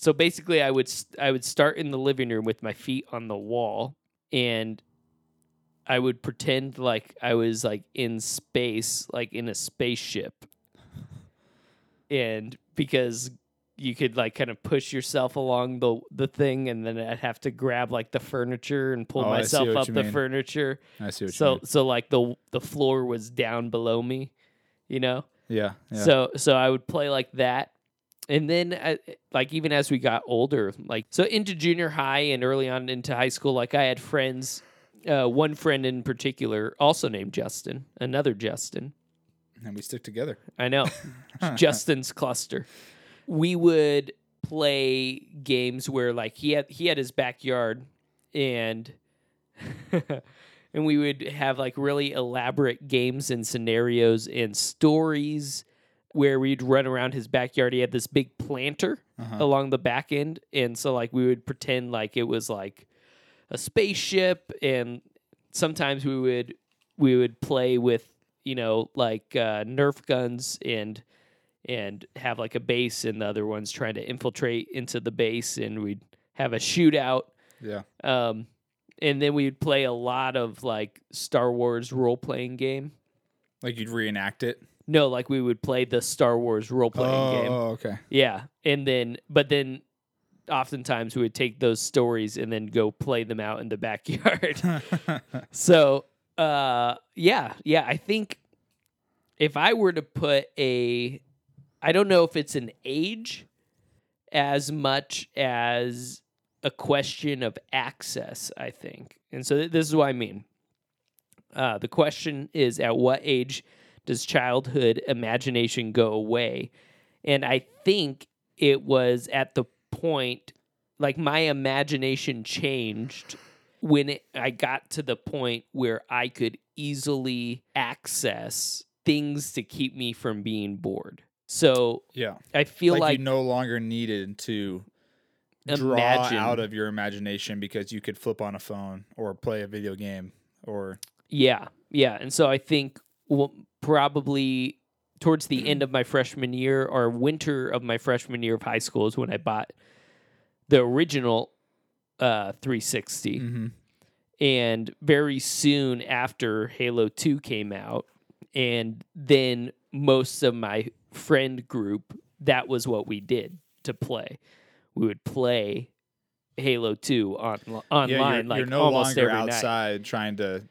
So basically, I would start in the living room with my feet on the wall, and I would pretend like I was like in space, like in a spaceship. And because you could like kind of push yourself along the thing, and then I'd have to grab like the furniture and pull myself up the furniture. I see what you mean. So like the floor was down below me, you know? Yeah. So I would play like that. And then, like, even as we got older, like, so into junior high and early on into high school, like, I had friends, one friend in particular, also named Justin, another Justin. And we stick together. I know. Justin's cluster. We would play games where, like, he had his backyard, and and we would have, like, really elaborate games and scenarios and stories where we'd run around his backyard. He had this big planter along the back end. And so like we would pretend like it was like a spaceship. And sometimes we would play with, you know, like Nerf guns and have like a base and the other one's trying to infiltrate into the base, and we'd have a shootout. Yeah. And then we'd play a lot of like Star Wars role-playing game. Like you'd reenact it? No, like we would play the Star Wars role-playing game. Oh, okay. Yeah, but then oftentimes we would take those stories and then go play them out in the backyard. So, yeah, I think if I were to put I don't know if it's an age as much as a question of access, I think. And so this is what I mean. The question is, at what age does childhood imagination go away? And I think it was at the point, like my imagination changed when I got to the point where I could easily access things to keep me from being bored. So yeah, I feel like you no longer needed to draw out of your imagination because you could flip on a phone or play a video game or... Yeah. And so I think... Well, probably towards the end of my freshman year or winter of my freshman year of high school is when I bought the original 360. Mm-hmm. And very soon after Halo 2 came out, and then most of my friend group, that was what we did to play. We would play Halo 2 online. Yeah, you're no almost longer every outside night. Trying to...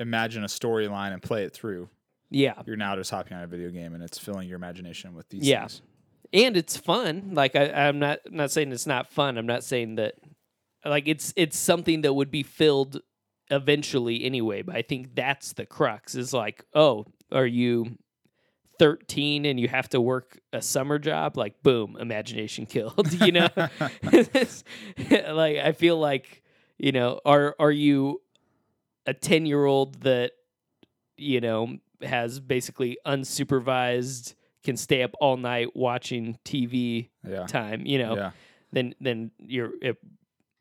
imagine a storyline and play it through. Yeah. You're now just hopping on a video game and it's filling your imagination with these things. And it's fun. Like I'm not saying it's not fun. I'm not saying that like it's something that would be filled eventually anyway, but I think that's the crux is like, oh, are you 13 and you have to work a summer job? Like boom, imagination killed, you know? Like I feel like, you know, are you a 10-year-old that, you know, has basically unsupervised, can stay up all night watching TV time, you know, then you're,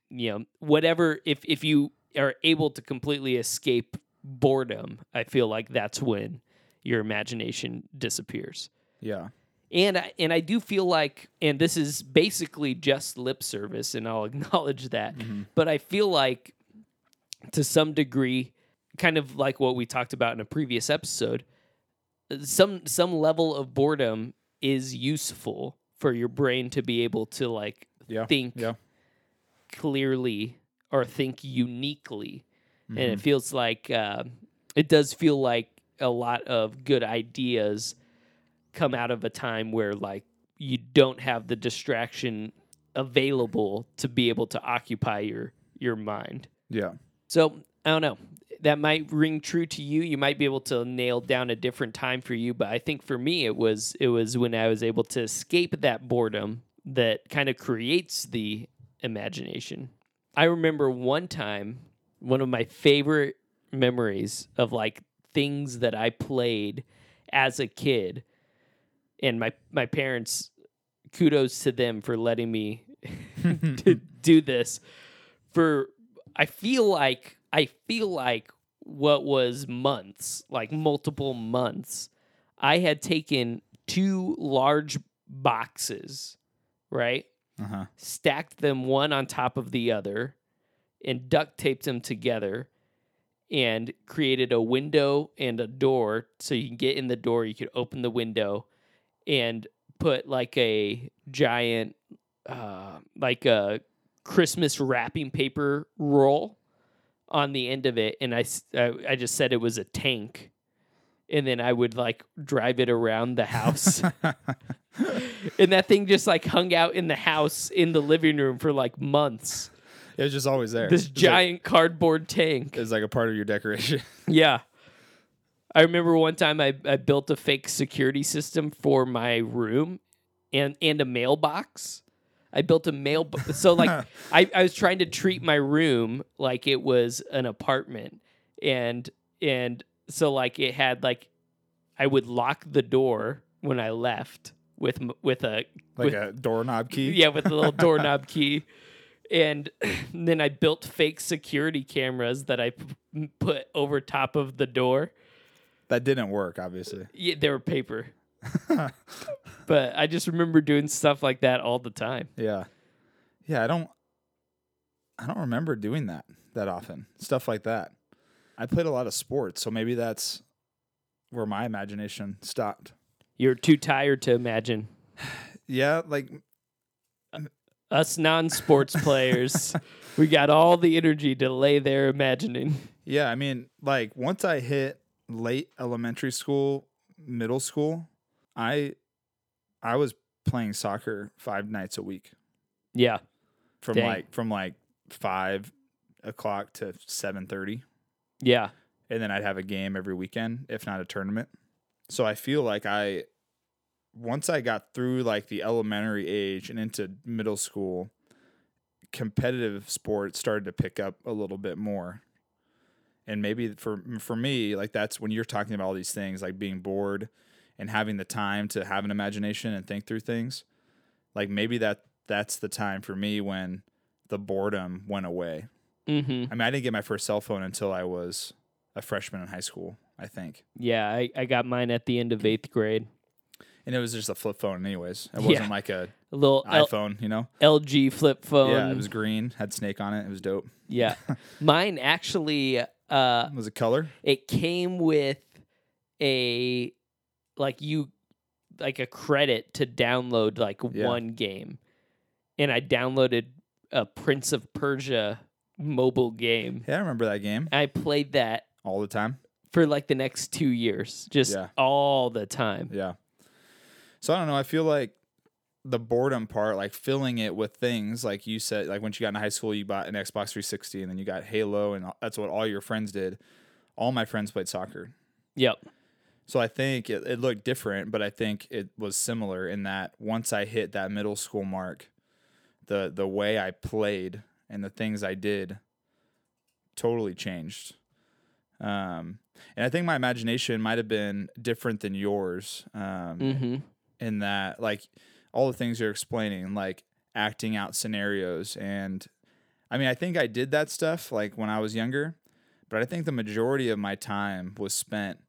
you know, whatever, if you are able to completely escape boredom, I feel like that's when your imagination disappears. Yeah. And I do feel like, and this is basically just lip service, and I'll acknowledge that, but I feel like, to some degree, kind of like what we talked about in a previous episode, some level of boredom is useful for your brain to be able to like think clearly or think uniquely. Mm-hmm. And it feels like it does feel like a lot of good ideas come out of a time where, like, you don't have the distraction available to be able to occupy your mind. Yeah. So, I don't know. That might ring true to you. You might be able to nail down a different time for you, but I think for me it was when I was able to escape that boredom that kind of creates the imagination. I remember one time, one of my favorite memories of, like, things that I played as a kid, and my parents, kudos to them for letting me to do this. For I feel like what was months, like multiple months, I had taken two large boxes, right? Uh-huh. Stacked them one on top of the other and duct taped them together and created a window and a door so you can get in the door, you could open the window, and put like a giant, like a Christmas wrapping paper roll on the end of it, and I just said it was a tank, and then I would, like, drive it around the house, and that thing just, like, hung out in the house in the living room for, like, months. It was just always there. This giant, like, cardboard tank. It was like a part of your decoration. Yeah, I remember one time I built a fake security system for my room, and a mailbox. I built a mail... So, like, I was trying to treat my room like it was an apartment. And so, like, it had, like... I would lock the door when I left with a... Like a doorknob key? Yeah, with a little doorknob key. And then I built fake security cameras that I put over top of the door. That didn't work, obviously. Yeah, they were paper. But I just remember doing stuff like that all the time. Yeah. Yeah, I don't remember doing that often. Stuff like that. I played a lot of sports, so maybe that's where my imagination stopped. You're too tired to imagine. Yeah, like us non-sports players, we got all the energy to lay there imagining. Yeah, I mean, like, once I hit late elementary school, middle school, I was playing soccer 5 nights a week. Yeah. From 5 o'clock to 7:30. Yeah. And then I'd have a game every weekend, if not a tournament. So I feel like once I got through, like, the elementary age and into middle school, competitive sports started to pick up a little bit more. And maybe for me, like, that's when you're talking about all these things, like being bored and having the time to have an imagination and think through things. Like, maybe that's the time for me when the boredom went away. Mm-hmm. I mean, I didn't get my first cell phone until I was a freshman in high school, I think. Yeah, I got mine at the end of 8th grade. And it was just a flip phone anyways. It wasn't like a little iPhone, you know? LG flip phone. Yeah, it was green, had snake on it. It was dope. Yeah. Mine actually... was it color? It came with a... like a credit to download one game, and I downloaded a Prince of Persia mobile game. Yeah, I remember that game. I played that all the time for the next 2 years, all the time. Yeah. So I don't know. I feel like the boredom part, like filling it with things, like you said, like once you got into high school, you bought an Xbox 360, and then you got Halo, and that's what all your friends did. All my friends played soccer. Yep. So I think it looked different, but I think it was similar in that once I hit that middle school mark, the way I played and the things I did totally changed. And I think my imagination might have been different than yours, in that, like, all the things you're explaining, like acting out scenarios. And I mean, I think I did that stuff, like, when I was younger, but I think the majority of my time was spent...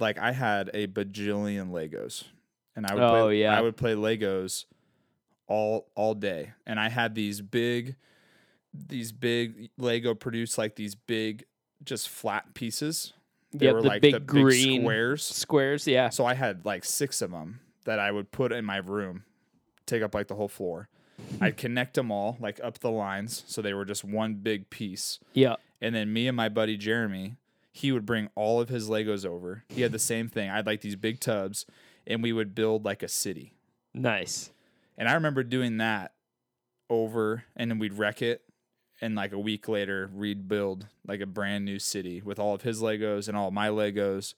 Like, I had a bajillion Legos, and I would play Legos all day. And I had these big Lego produced, like, these big just flat pieces. They were the like big the green big squares. Squares, yeah. So I had like 6 of them that I would put in my room, take up like the whole floor. I'd connect them all like up the lines, so they were just one big piece. Yeah. And then me and my buddy Jeremy, he would bring all of his Legos over. He had the same thing. I had like these big tubs, and we would build like a city. Nice. And I remember doing that over, and then we'd wreck it, and like a week later, we'd build like a brand new city with all of his Legos and all of my Legos.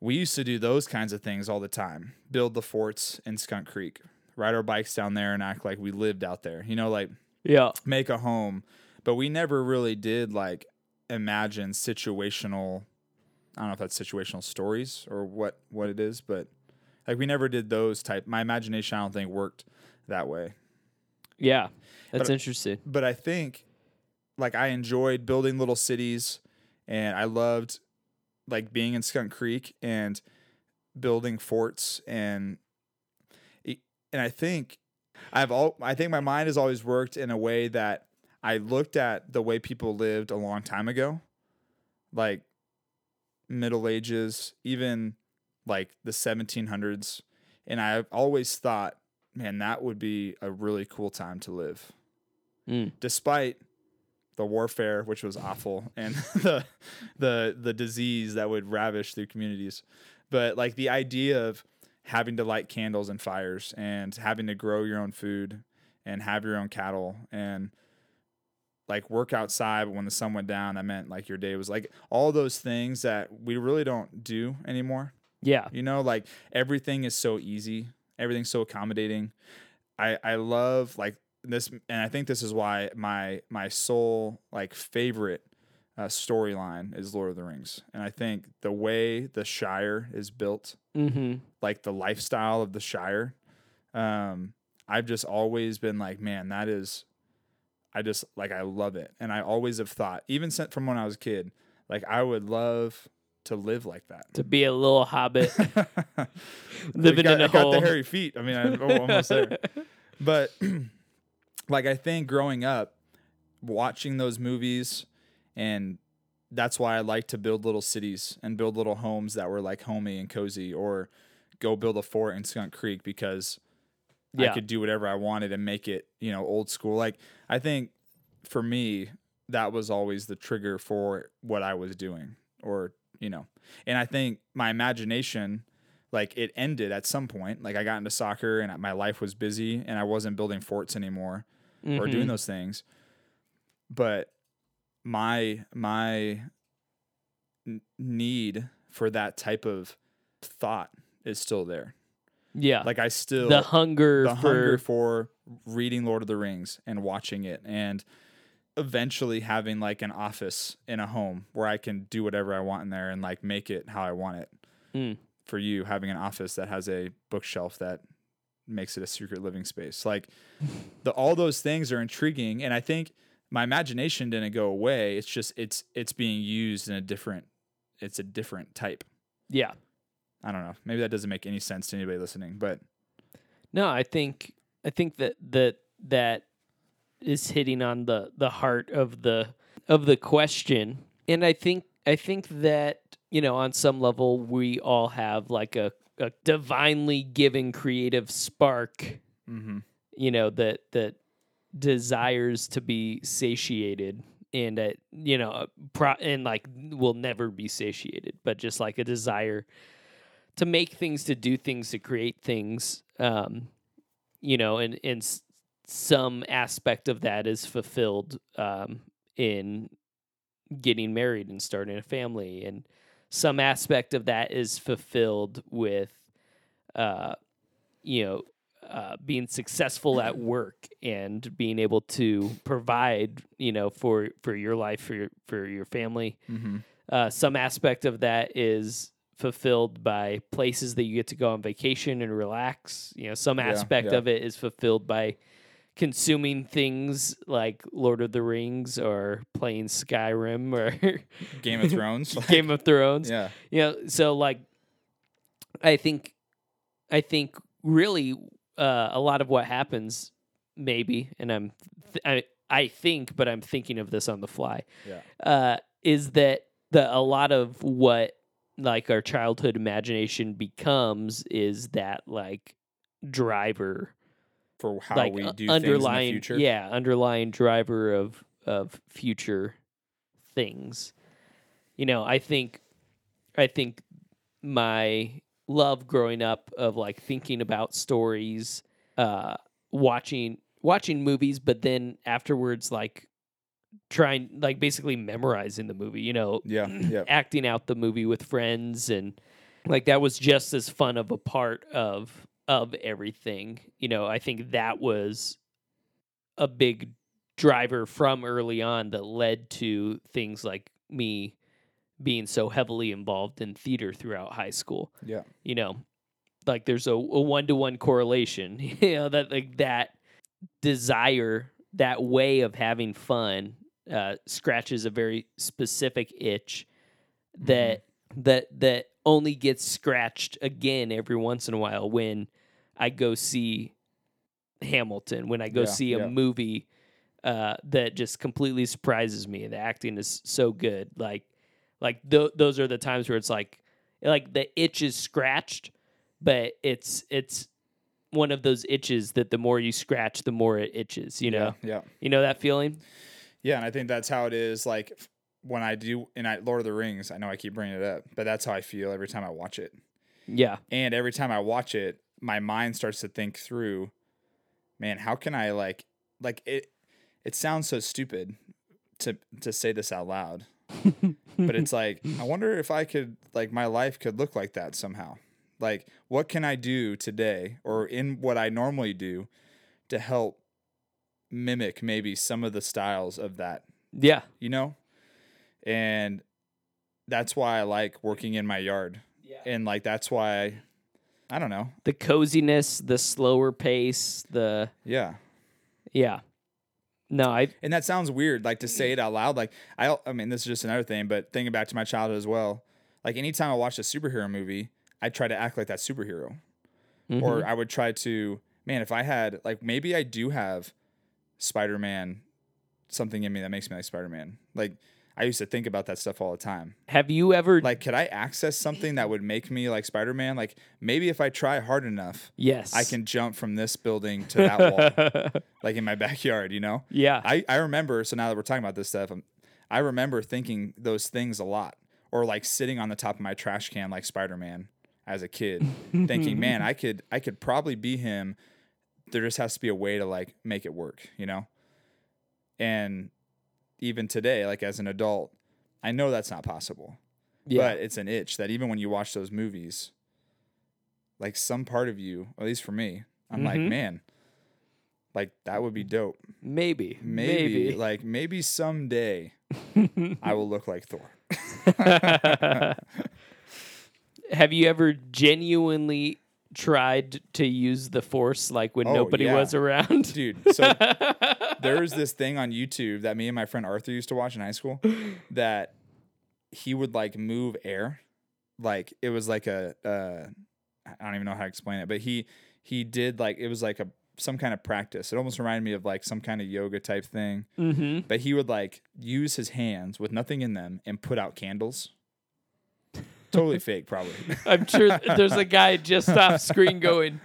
We used to do those kinds of things all the time. Build the forts in Skunk Creek, ride our bikes down there and act like we lived out there, you know, like yeah, make a home. But we never really did like imagine situational, I don't know if that's situational stories or what it is, but like we never did those type. My imagination, I don't think, worked that way. Yeah, that's interesting. But I think like I enjoyed building little cities, and I loved like being in Skunk Creek and building forts, and I think I think my mind has always worked in a way that I looked at the way people lived a long time ago, like Middle Ages, even like the 1700s, and I've always thought, man, that would be a really cool time to live. Mm. Despite the warfare, which was awful, and the disease that would ravish through communities. But like the idea of having to light candles and fires and having to grow your own food and have your own cattle and like work outside, but when the sun went down, that meant like your day was like all those things that we really don't do anymore. Yeah. You know, like everything is so easy. Everything's so accommodating. I love like this, and I think this is why my sole like favorite storyline is Lord of the Rings. And I think the way the Shire is built, mm-hmm. like the lifestyle of the Shire, I've just always been like, man, that is, I just like I love it. And I always have thought, even from when I was a kid, like I would love to live like that, to be a little hobbit living in a hole. Got the hairy feet. I mean, I'm almost there. But like, I think growing up, watching those movies, and that's why I like to build little cities and build little homes that were like homey and cozy, or go build a fort in Skunk Creek because yeah. I could do whatever I wanted and make it, you know, old school. Like, I think for me, that was always the trigger for what I was doing, or you know, and I think my imagination, like it ended at some point. Like I got into soccer and my life was busy and I wasn't building forts anymore mm-hmm. or doing those things. But my need for that type of thought is still there. Yeah. Like I still, the hunger for reading Lord of the Rings and watching it, and eventually having like an office in a home where I can do whatever I want in there and like make it how I want it. Mm. For you, having an office that has a bookshelf that makes it a secret living space. Like all those things are intriguing. And I think my imagination didn't go away. It's just, it's being used in a different type. Yeah. I don't know. Maybe that doesn't make any sense to anybody listening, but no, I think that is hitting on the heart of the question. And I think that, you know, on some level we all have like a divinely given creative spark, mm-hmm. you know, that desires to be satiated, and that, you know, and like will never be satiated, but just like a desire to make things, to do things, to create things, you know, and some aspect of that is fulfilled in getting married and starting a family, and some aspect of that is fulfilled with, you know, being successful at work and being able to provide, you know, for your life, for your family. Mm-hmm. Some aspect of that is fulfilled by places that you get to go on vacation and relax. You know, some aspect of it is fulfilled by consuming things like Lord of the Rings or playing Skyrim or Game of Thrones. Game of Thrones. Yeah. You know, so like I think really a lot of what happens, maybe, and I'm thinking of this on the fly. Yeah. Is that a lot of what like our childhood imagination becomes is that like driver for how like we do things in the future. Yeah, underlying driver of future things. You know, I think my love growing up of like thinking about stories, watching movies, but then afterwards like trying, like basically memorizing the movie, you know, acting out the movie with friends, and like that was just as fun of a part of everything. You know, I think that was a big driver from early on that led to things like me being so heavily involved in theater throughout high school. Yeah. You know, like there's a one-to-one correlation, you know, that like that desire, that way of having fun scratches a very specific itch that that only gets scratched again every once in a while when I go see Hamilton, when I go see a movie that just completely surprises me. The acting is so good. Those are the times where it's like the itch is scratched, but it's one of those itches that the more you scratch, the more it itches, you know? Yeah. You know that feeling? Yeah. And I think that's how it is. Like when I do, and Lord of the Rings, I know I keep bringing it up, but that's how I feel every time I watch it. Yeah. And every time I watch it, my mind starts to think through, man, how can I like it, it sounds so stupid to say this out loud, but it's like, I wonder if I could, like my life could look like that somehow. Like, what can I do today or in what I normally do to help mimic maybe some of the styles of that? Yeah. You know? And that's why I like working in my yard. Yeah. And like, that's why, I don't know. The coziness, the slower pace, the... Yeah. Yeah. No, and that sounds weird, like to say it out loud. Like, I mean, this is just another thing, but thinking back to my childhood as well, like anytime I watched a superhero movie, I try to act like that superhero, or I would try to, man, if I had, like, maybe I do have Spider-Man, something in me that makes me like Spider-Man. Like I used to think about that stuff all the time. Have you ever, like, could I access something that would make me like Spider-Man? Like maybe if I try hard enough, yes, I can jump from this building to that wall, like in my backyard, you know? Yeah. I remember. So now that we're talking about this stuff, I remember thinking those things a lot, or like sitting on the top of my trash can, like Spider-Man, as a kid, thinking, man, I could probably be him. There just has to be a way to like make it work, you know? And even today, like as an adult, I know that's not possible, but it's an itch that even when you watch those movies, like some part of you, at least for me, I'm like, man, like that would be dope. Maybe. Like maybe someday I will look like Thor. Have you ever genuinely tried to use the force, like when nobody was around? Dude, so there's this thing on YouTube that me and my friend Arthur used to watch in high school that he would like move air. Like it was like a, I don't even know how to explain it, but he did like, it was like some kind of practice. It almost reminded me of like some kind of yoga type thing, but he would like use his hands with nothing in them and put out candles. Totally fake, probably. I'm sure there's a guy just off screen going.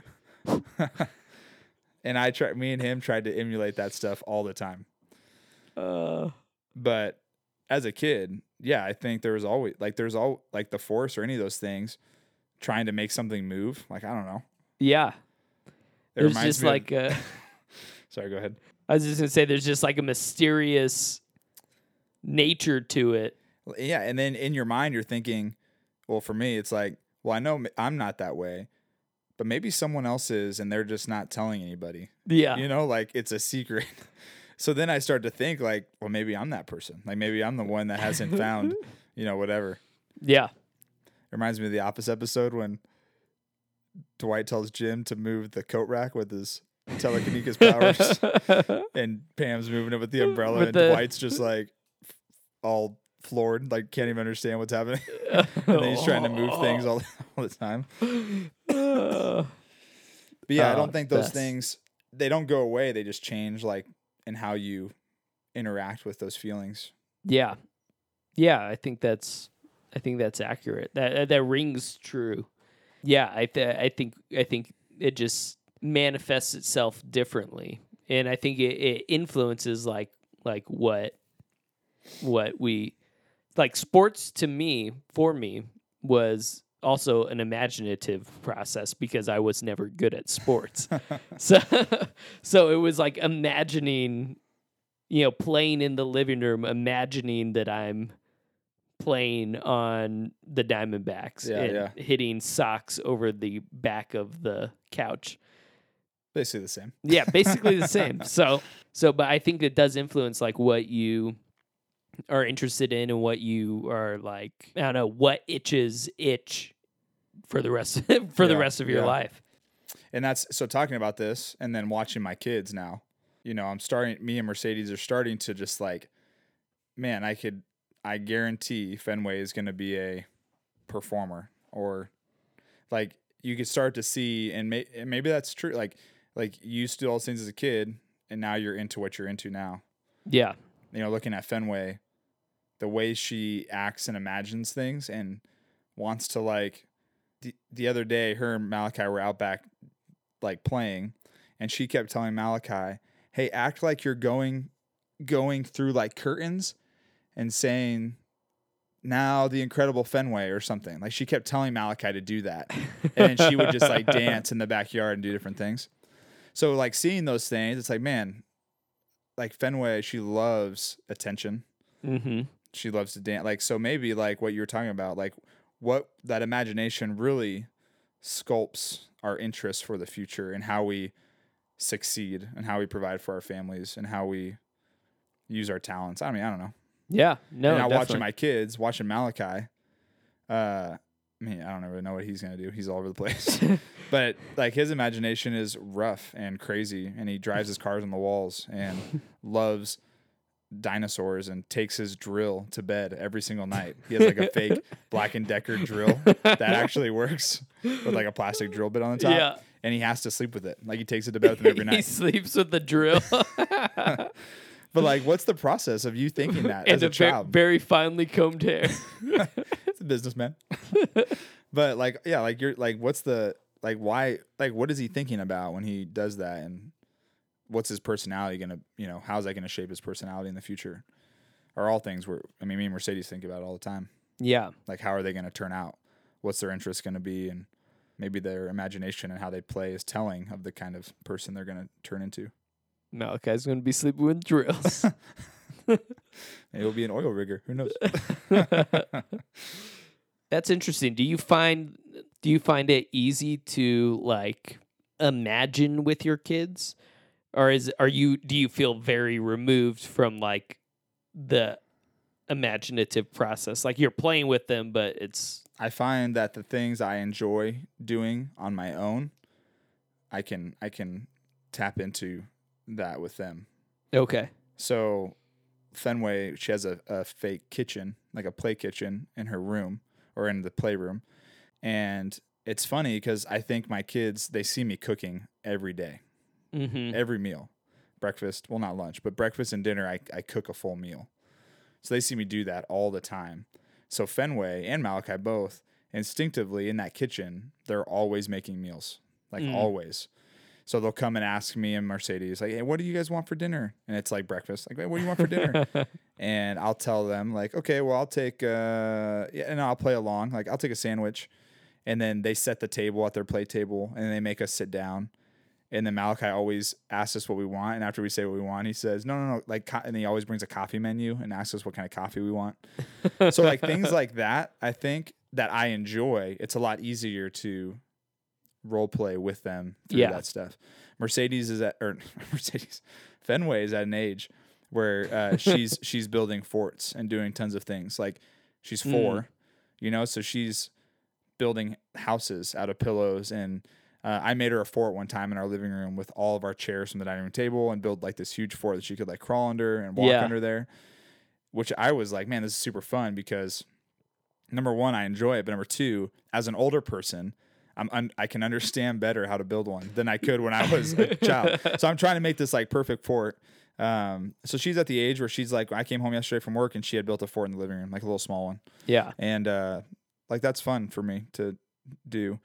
And me and him tried to emulate that stuff all the time. But as a kid, I think there was always like the force or any of those things, trying to make something move. Like I don't know. Yeah. There's just like a. Sorry, go ahead. I was just gonna say there's just like a mysterious nature to it. Yeah, and then in your mind you're thinking. Well, for me, it's like, well, I know I'm not that way, but maybe someone else is, and they're just not telling anybody. Yeah. You know, like it's a secret. So then I start to think like, well, maybe I'm that person. Like maybe I'm the one that hasn't found, you know, whatever. Yeah. It reminds me of the Office episode when Dwight tells Jim to move the coat rack with his telekinesis powers, and Pam's moving it with the umbrella, and Dwight's just like all... floored, like can't even understand what's happening. And then he's trying to move things all the time. But I don't think those things, they don't go away. They just change like in how you interact with those feelings. Yeah. Yeah. I think that's accurate. That rings true. Yeah. I think it just manifests itself differently. And I think it influences like what we, like sports to me, for me, was also an imaginative process because I was never good at sports. So it was like imagining, you know, playing in the living room, imagining that I'm playing on the Diamondbacks hitting socks over the back of the couch. Basically the same. Yeah, basically the same. So, but I think it does influence like what you are interested in and what you are like, I don't know, what itch for the rest of your life. And that's, so talking about this and then watching my kids now, you know, me and Mercedes are starting to just like, man, I guarantee Fenway is going to be a performer, or like you could start to see, and maybe that's true. Like you used to do all those things as a kid and now you're into what you're into now. Yeah. You know, looking at Fenway, the way she acts and imagines things and wants to, like, the other day, her and Malachi were out back, like, playing, and she kept telling Malachi, hey, act like you're going through, like, curtains and saying, now the incredible Fenway or something. Like, she kept telling Malachi to do that, and she would just, like, dance in the backyard and do different things. So, like, seeing those things, it's like, man, like Fenway, she loves attention. Mm-hmm. She loves to dance. Like, so maybe like what you were talking about, like what that imagination really sculpts our interests for the future and how we succeed and how we provide for our families and how we use our talents. I mean, I don't know. Yeah. No, and now definitely. Watching my kids, watching Malachi, I mean, I don't really know what he's going to do. He's all over the place. But, like, his imagination is rough and crazy, and he drives his cars on the walls and loves dinosaurs and takes his drill to bed every single night. He has, like, a fake Black & Decker drill that actually works with, like, a plastic drill bit on the top. Yeah. And he has to sleep with it. Like, he takes it to bed with him every night. He sleeps with the drill. But, like, what's the process of you thinking that as a child? Very finely combed hair. It's a businessman. But, like, yeah, like, you're, like, what's the, like, why, like, what is he thinking about when he does that? And what's his personality going to, you know, how's that going to shape his personality in the future? Are all things where, I mean, me and Mercedes think about it all the time. Yeah. Like, how are they going to turn out? What's their interest going to be? And maybe their imagination and how they play is telling of the kind of person they're going to turn into. Malachi's going to be sleeping with drills. It'll be an oil rigger. Who knows? That's interesting. Do you find it easy to like imagine with your kids, or do you feel very removed from like the imaginative process? Like you're playing with them, but it's. I find that the things I enjoy doing on my own, I can tap into that with them. Okay. So Fenway, she has a fake kitchen, like a play kitchen in her room or in the playroom. And it's funny because I think my kids, they see me cooking every day, mm-hmm. every meal, breakfast. Well, not lunch, but breakfast and dinner, I cook a full meal. So they see me do that all the time. So Fenway and Malachi both instinctively in that kitchen, they're always making meals, like always. So they'll come and ask me and Mercedes, like, hey, what do you guys want for dinner? And it's like breakfast. Like, hey, what do you want for dinner? And I'll tell them, like, okay, well, I'll take, and I'll play along. Like, I'll take a sandwich. And then they set the table at their play table, and they make us sit down. And then Malachi always asks us what we want. And after we say what we want, he says, no. Like, and he always brings a coffee menu and asks us what kind of coffee we want. So, like, things like that, I think that I enjoy. It's a lot easier to role play with them through that stuff. Fenway is at an age where she's building forts and doing tons of things. Like she's 4, you know, so she's building houses out of pillows. And I made her a fort one time in our living room with all of our chairs from the dining room table and build like this huge fort that she could like crawl under and walk under there, which I was like, man, this is super fun because number one, I enjoy it. But number two, as an older person, I can understand better how to build one than I could when I was a child. So I'm trying to make this like perfect fort. So she's at the age where she's like, I came home yesterday from work and she had built a fort in the living room, like a little small one. Yeah. And like, that's fun for me to do.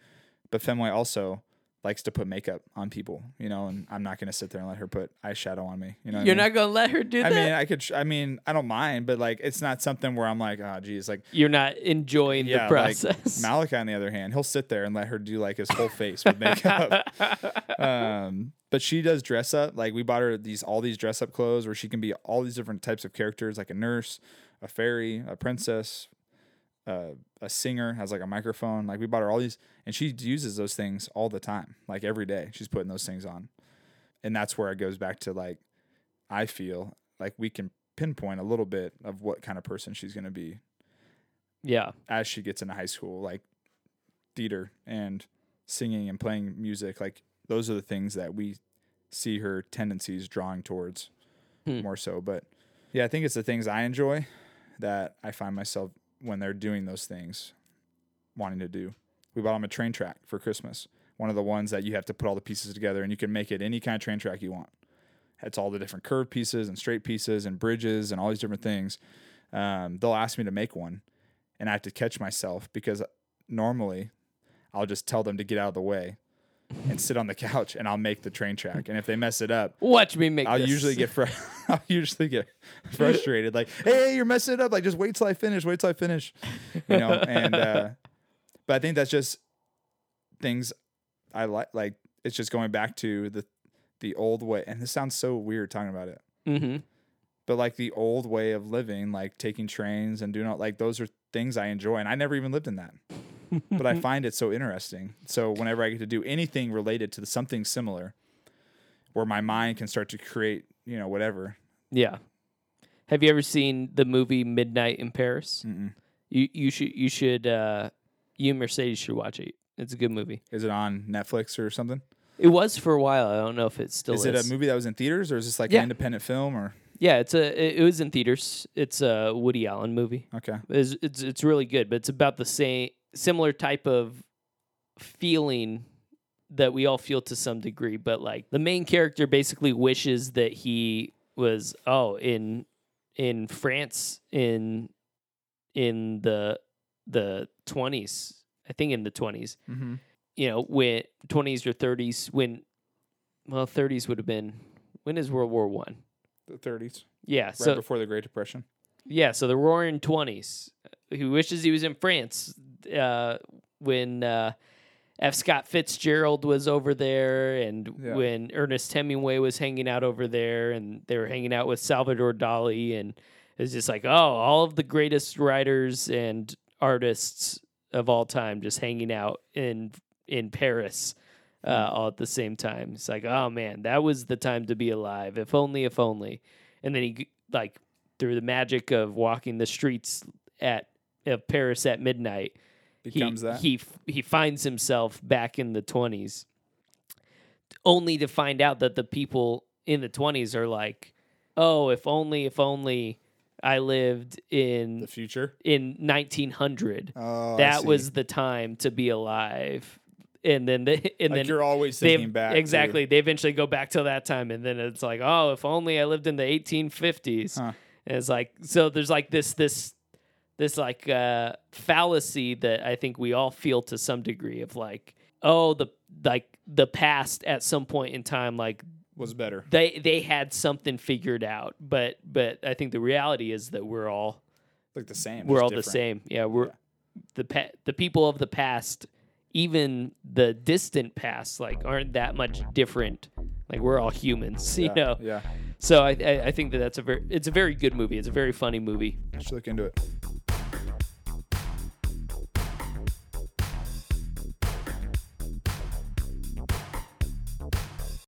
But Fenway also likes to put makeup on people, you know, and I'm not going to sit there and let her put eyeshadow on me. You know, you're not going to let her do that. I mean, I could, I don't mind, but like, it's not something where I'm like, oh geez, like you're not enjoying the process. Like, Malachi, on the other hand, he'll sit there and let her do like his whole face with makeup. But she does dress up. Like we bought her all these dress up clothes where she can be all these different types of characters, like a nurse, a fairy, a princess, a singer, has like a microphone. Like we bought her all these, and she uses those things all the time. Like every day she's putting those things on. And that's where it goes back to, like, I feel like we can pinpoint a little bit of what kind of person she's going to be. Yeah. As she gets into high school, like theater and singing and playing music. Like those are the things that we see her tendencies drawing towards more so. But yeah, I think it's the things I enjoy that I find myself, when they're doing those things, wanting to do. We bought them a train track for Christmas. One of the ones that you have to put all the pieces together, and you can make it any kind of train track you want. It's all the different curved pieces and straight pieces and bridges and all these different things. They'll ask me to make one, and I have to catch myself because normally I'll just tell them to get out of the way and sit on the couch, and I'll make the train track. And if they mess it up, watch me make. I'll usually get frustrated. Like, hey, you're messing it up. Like, just wait till I finish. You know. And but I think that's just things I like. Like, it's just going back to the old way. And this sounds so weird talking about it. Mm-hmm. But like the old way of living, like taking trains and doing all, like those are things I enjoy, and I never even lived in that. But I find it so interesting. So whenever I get to do anything related to something similar, where my mind can start to create, you know, whatever. Yeah. Have you ever seen the movie Midnight in Paris? Mm-mm. You should you and Mercedes should watch it. It's a good movie. Is it on Netflix or something? It was for a while. I don't know if it still is. Is it a movie that was in theaters, or is this like an independent film, or? Yeah, it was in theaters. It's a Woody Allen movie. Okay. It's really good, but it's about the similar type of feeling that we all feel to some degree, but like the main character basically wishes that he was in France in the 20s, I think in the 20s, mm-hmm. you know, when 20s or 30s, when 30s would have been, when is World War I? The 30s. Yeah, right before the Great Depression. Yeah, so the Roaring 20s. He wishes he was in France when F. Scott Fitzgerald was over there, and when Ernest Hemingway was hanging out over there, and they were hanging out with Salvador Dali, and it was just like, all of the greatest writers and artists of all time just hanging out in Paris all at the same time. It's like, oh man, that was the time to be alive. If only. And then he, like, through the magic of walking the streets of Paris at midnight, he finds himself back in the 20s, only to find out that the people in the 20s are like, oh, if only I lived in the future, in 1900. Oh, that was the time to be alive. And then then you're always thinking back. Exactly. They eventually go back to that time, and then it's like, oh, if only I lived in the 1850s. Huh. And it's like, so there's like this like fallacy that I think we all feel to some degree of like, oh, the past at some point in time, like, was better. They had something figured out, but I think the reality is that we're all like the same. We're all different. The same. Yeah, the people of the past, even the distant past, like, aren't that much different. Like, we're all humans, you know. Yeah. So I think that's a very good movie. It's a very funny movie. I should look into it.